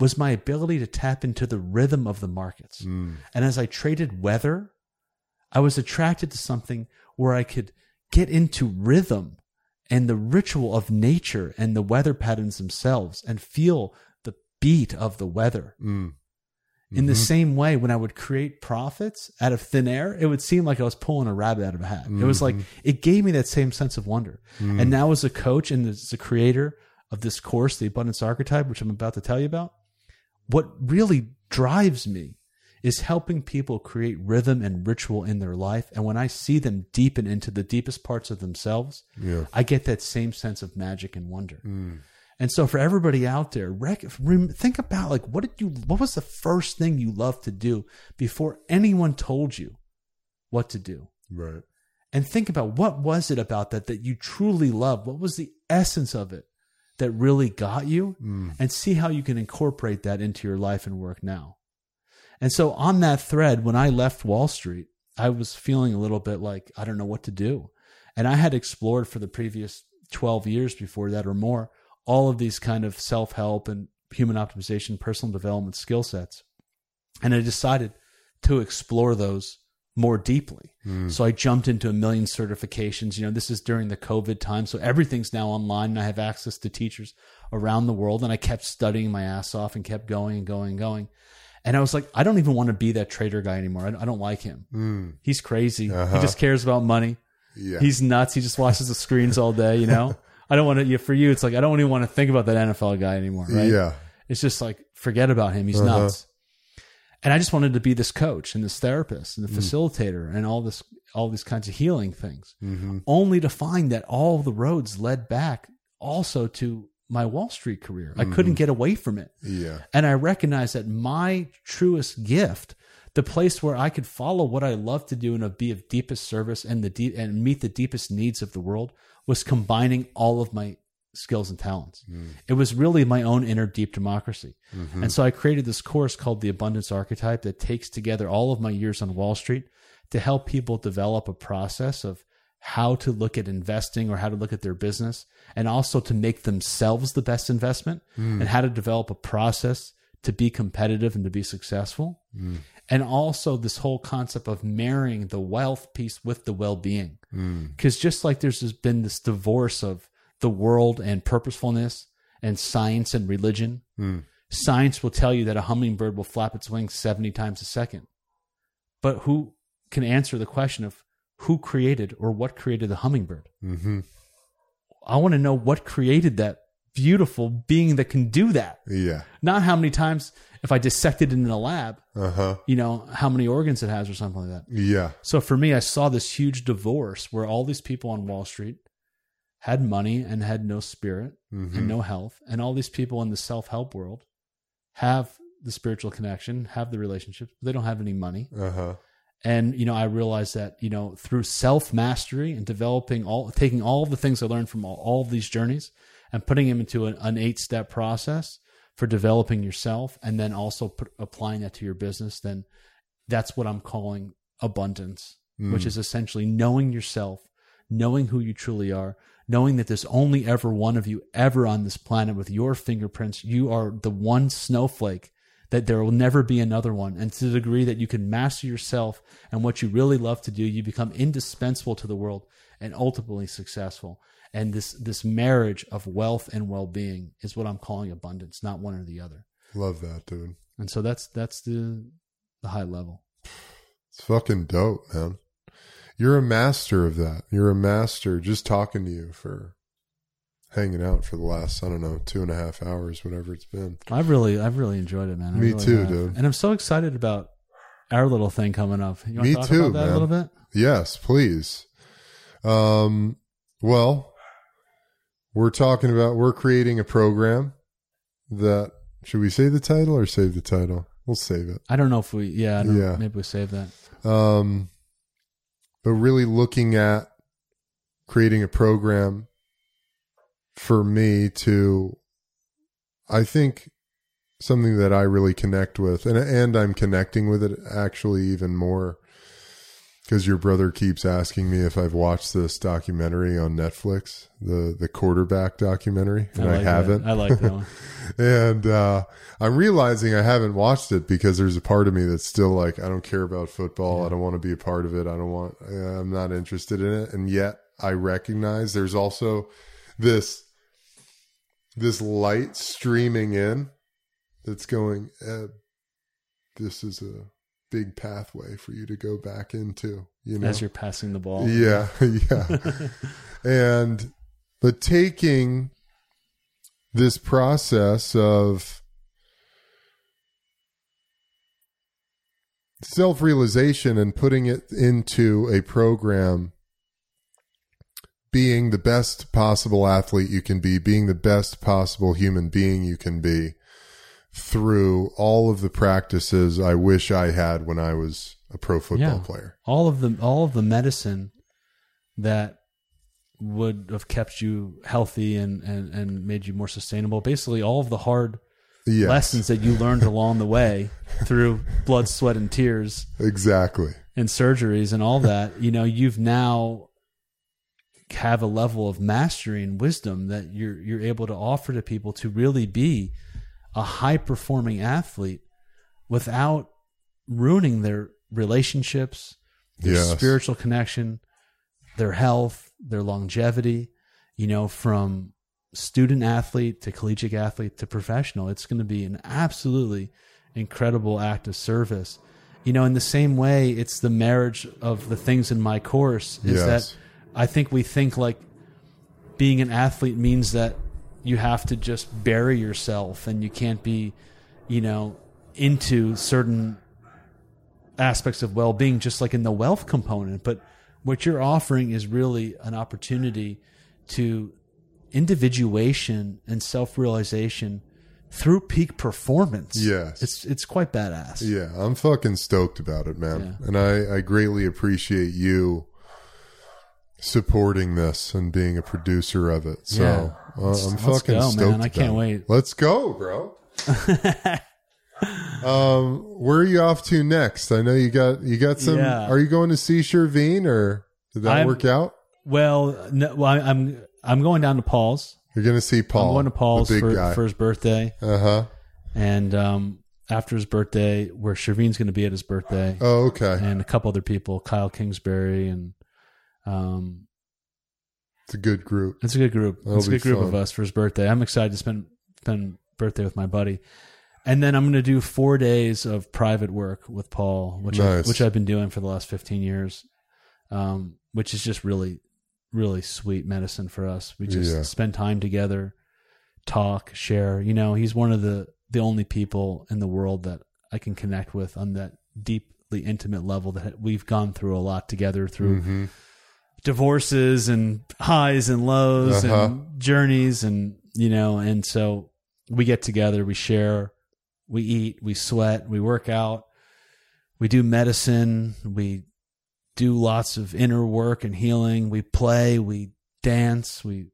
was my ability to tap into the rhythm of the markets. Mm. And as I traded weather, I was attracted to something where I could get into rhythm and the ritual of nature and the weather patterns themselves and feel the beat of the weather. Mm. Mm-hmm. In the same way, when I would create profits out of thin air, it would seem like I was pulling a rabbit out of a hat. Mm-hmm. It was like, it gave me that same sense of wonder. Mm. And now as a coach and as a creator of this course, The Abundance Archetype, which I'm about to tell you about, what really drives me is helping people create rhythm and ritual in their life. And when I see them deepen into the deepest parts of themselves, yeah. I get that same sense of magic and wonder. Mm. And so for everybody out there, rec- think about like, what did you, what was the first thing you loved to do before anyone told you what to do? Right. And think about what was it about that, that you truly loved? What was the essence of it that really got you? Mm. And see how you can incorporate that into your life and work now. And so on that thread, when I left Wall Street, I was feeling a little bit like, I don't know what to do. And I had explored for the previous twelve years before that or more, all of these kind of self-help and human optimization, personal development skill sets. And I decided to explore those more deeply. Mm. So I jumped into a million certifications. You know, this is during the COVID time. So everything's now online and I have access to teachers around the world. And I kept studying my ass off and kept going and going and going. And I was like, I don't even want to be that trader guy anymore. I don't like him. Mm. He's crazy. Uh-huh. He just cares about money. Yeah. He's nuts. He just watches the screens all day. You know, I don't want to, for you, it's like, I don't even want to think about that N F L guy anymore. Right? Yeah. It's just like, forget about him. He's uh-huh. nuts. And I just wanted to be this coach and this therapist and the mm. facilitator and all this, all these kinds of healing things, mm-hmm. only to find that all the roads led back also to my Wall Street career. Mm-hmm. I couldn't get away from it. Yeah. And I recognized that my truest gift, the place where I could follow what I love to do and be of deepest service and the deep and meet the deepest needs of the world, was combining all of my skills and talents. Mm. It was really my own inner deep democracy. Mm-hmm. And so I created this course called The Abundance Archetype that takes together all of my years on Wall Street to help people develop a process of how to look at investing or how to look at their business, and also to make themselves the best investment, mm. and how to develop a process to be competitive and to be successful. Mm. And also this whole concept of marrying the wealth piece with the well-being. Mm. Cause just like there's just been this divorce of the world and purposefulness and science and religion, mm. science will tell you that a hummingbird will flap its wings seventy times a second. But who can answer the question of who created or what created the hummingbird? Mm-hmm. I want to know what created that beautiful being that can do that. Yeah. Not how many times, if I dissected it in a lab, uh-huh. you know, how many organs it has or something like that. Yeah. So for me, I saw this huge divorce where all these people on Wall Street had money and had no spirit, mm-hmm. and no health. And all these people in the self-help world have the spiritual connection, have the relationships, but they don't have any money. Uh-huh. And, you know, I realized that, you know, through self-mastery and developing all, taking all of the things I learned from all, all of these journeys and putting them into an, an eight-step process for developing yourself, and then also put, applying that to your business, then that's what I'm calling abundance, mm. which is essentially knowing yourself, knowing who you truly are, knowing that there's only ever one of you ever on this planet with your fingerprints. You are the one snowflake, that there will never be another one. And to the degree that you can master yourself and what you really love to do, you become indispensable to the world and ultimately successful. And this, this marriage of wealth and well-being is what I'm calling abundance, not one or the other. Love that, dude. And so that's, that's the, the high level. It's fucking dope, man. You're a master of that. You're a master. Just talking to you for hanging out for the last, I don't know, two and a half hours, whatever it's been. I've really, I've really enjoyed it, man. I Me really too, have. dude. And I'm so excited about our little thing coming up. You want Me to talk too, about that man. a little bit? Yes, please. Um, well, we're talking about, we're creating a program that, should we say the title or save the title? We'll save it. I don't know if we, yeah, I don't, yeah. maybe we save that. Um, but really looking at creating a program for me to, I think something that I really connect with, and and I'm connecting with it actually even more because your brother keeps asking me if I've watched this documentary on Netflix, the, the quarterback documentary, and I, like I haven't. That. I like that one. And uh, I'm realizing I haven't watched it because there's a part of me that's still like, I don't care about football. Yeah. I don't want to be a part of it. I don't want, I'm not interested in it. And yet I recognize there's also this, this light streaming in that's going, eh, this is a big pathway for you to go back into, you know, as you're passing the ball. Yeah. Yeah. And, but taking this process of self-realization and putting it into a program, being the best possible athlete you can be, being the best possible human being you can be, through all of the practices I wish I had when I was a pro football yeah. player. All of the, all of the medicine that would have kept you healthy and, and, and made you more sustainable. Basically all of the hard yes. lessons that you learned along the way through blood, sweat, and tears. Exactly. And surgeries and all that, you know, you've now have a level of mastery and wisdom that you're, you're able to offer to people to really be a high performing athlete without ruining their relationships, their yes. spiritual connection, their health, their longevity, you know, from student athlete to collegiate athlete to professional. It's going to be an absolutely incredible act of service. You know, in the same way, it's the marriage of the things in my course is yes. that I think we think like being an athlete means that you have to just bury yourself and you can't be, you know, into certain aspects of well-being, just like in the wealth component. But what you're offering is really an opportunity to individuation and self-realization through peak performance. Yes. It's it's quite badass. Yeah, I'm fucking stoked about it, man. Yeah. And I, I greatly appreciate you supporting this and being a producer of it. So yeah. uh, I'm let's fucking go, stoked. Man. I can't about wait. It. Let's go, bro. um, where are you off to next? I know you got you got some. Yeah. Are you going to see Sherveen, or did that I'm, work out? Well, no, well, I'm I'm going down to Paul's. You're going to see Paul. I'm going to Paul's for, for his birthday. Uh huh. And um, after his birthday, where Sherveen's going to be at his birthday. Oh, okay. And a couple other people, Kyle Kingsbury, and um, it's a good group. It's a good group. That'll it's a good group fun. Of us for his birthday. I'm excited to spend spend birthday with my buddy. And then I'm going to do four days of private work with Paul, which nice. I, which I've been doing for the last fifteen years, um, which is just really, really sweet medicine for us. We just yeah. spend time together, talk, share. You know, he's one of the, the only people in the world that I can connect with on that deeply intimate level that we've gone through a lot together through mm-hmm. divorces and highs and lows uh-huh. and journeys. And, you know, and so we get together, we share. We eat, we sweat, we work out, we do medicine, we do lots of inner work and healing, we play, we dance, we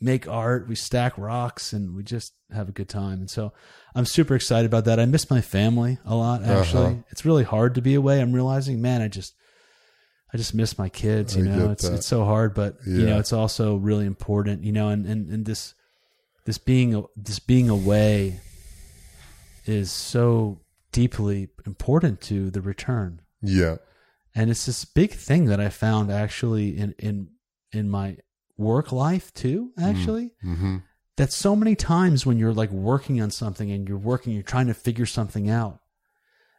make art, we stack rocks, and we just have a good time. And so I'm super excited about that. I miss my family a lot, actually. Uh-huh. It's really hard to be away. I'm realizing, man, I just I just miss my kids, you I know. It's that. It's so hard, but yeah. you know, it's also really important, you know, and, and, and this this being this being away is so deeply important to the return. Yeah. And it's this big thing that I found actually in, in, in my work life too, actually, mm-hmm. that so many times when you're like working on something and you're working, you're trying to figure something out,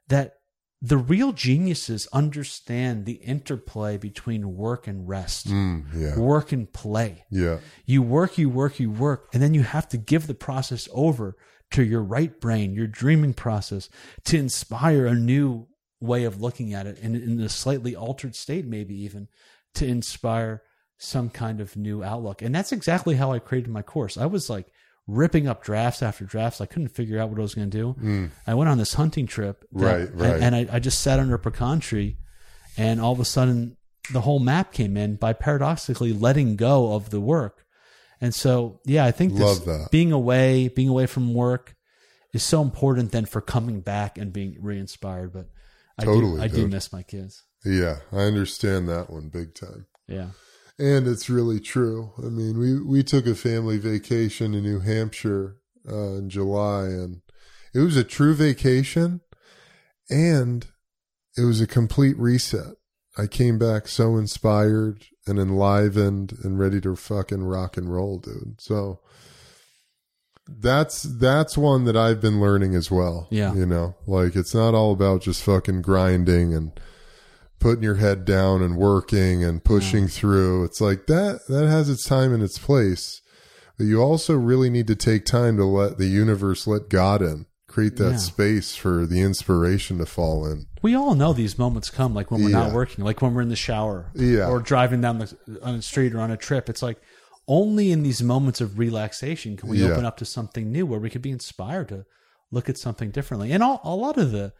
that the real geniuses understand the interplay between work and rest, mm, yeah. work and play. Yeah. You work, you work, you work, and then you have to give the process over to your right brain, your dreaming process, to inspire a new way of looking at it in, in a slightly altered state, maybe even to inspire some kind of new outlook. And that's exactly how I created my course. I was like ripping up drafts after drafts. I couldn't figure out what I was going to do. Mm. I went on this hunting trip that, right, right. and, and I, I just sat under a pecan tree, and all of a sudden the whole map came in by paradoxically letting go of the work. And so, yeah, I think this being away, being away from work is so important then for coming back and being re-inspired. But I, totally, do, I do miss my kids. Yeah, I understand that one big time. Yeah. And it's really true. I mean, we, we took a family vacation to New Hampshire uh, in July, and it was a true vacation, and it was a complete reset. I came back so inspired and enlivened and ready to fucking rock and roll, dude. So that's, that's one that I've been learning as well. Yeah. You know, like it's not all about just fucking grinding and putting your head down and working and pushing yeah. through. It's like that, that has its time and its place, but you also really need to take time to let the universe, let God in. Create that yeah. space for the inspiration to fall in. We all know these moments come, like when we're yeah. not working, like when we're in the shower yeah. or driving down the, on the street or on a trip. It's like only in these moments of relaxation can we yeah. open up to something new where we could be inspired to look at something differently. And all, a lot of the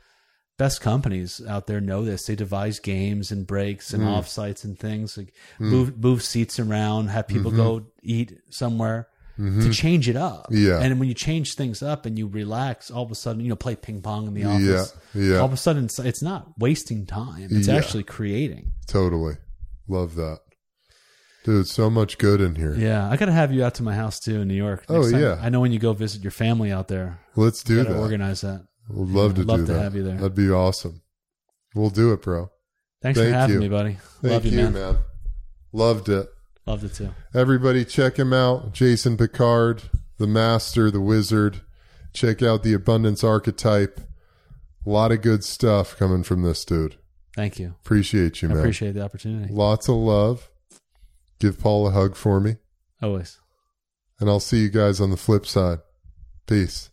best companies out there know this. They devise games and breaks and mm. offsites and things, like mm. move, move seats around, have people mm-hmm. go eat somewhere. Mm-hmm. To change it up. Yeah. And when you change things up and you relax, all of a sudden, you know, play ping pong in the office. Yeah. Yeah. All of a sudden, it's, it's not wasting time. It's yeah. actually creating. Totally. Love that. Dude, so much good in here. Yeah. I got to have you out to my house too in New York. Oh, time. Yeah. I know when you go visit your family out there. Let's do that. Organize that. We'd love yeah, to love do to that. Have you there. That'd be awesome. We'll do it, bro. Thanks Thank for having you. me, buddy. Thank love you, you man. man. Loved it. Loved it too. Everybody check him out. Jason Pickard, the master, the wizard. Check out The Abundance Archetype. A lot of good stuff coming from this dude. Thank you. Appreciate you, man. I appreciate the opportunity. Lots of love. Give Paul a hug for me. Always. And I'll see you guys on the flip side. Peace.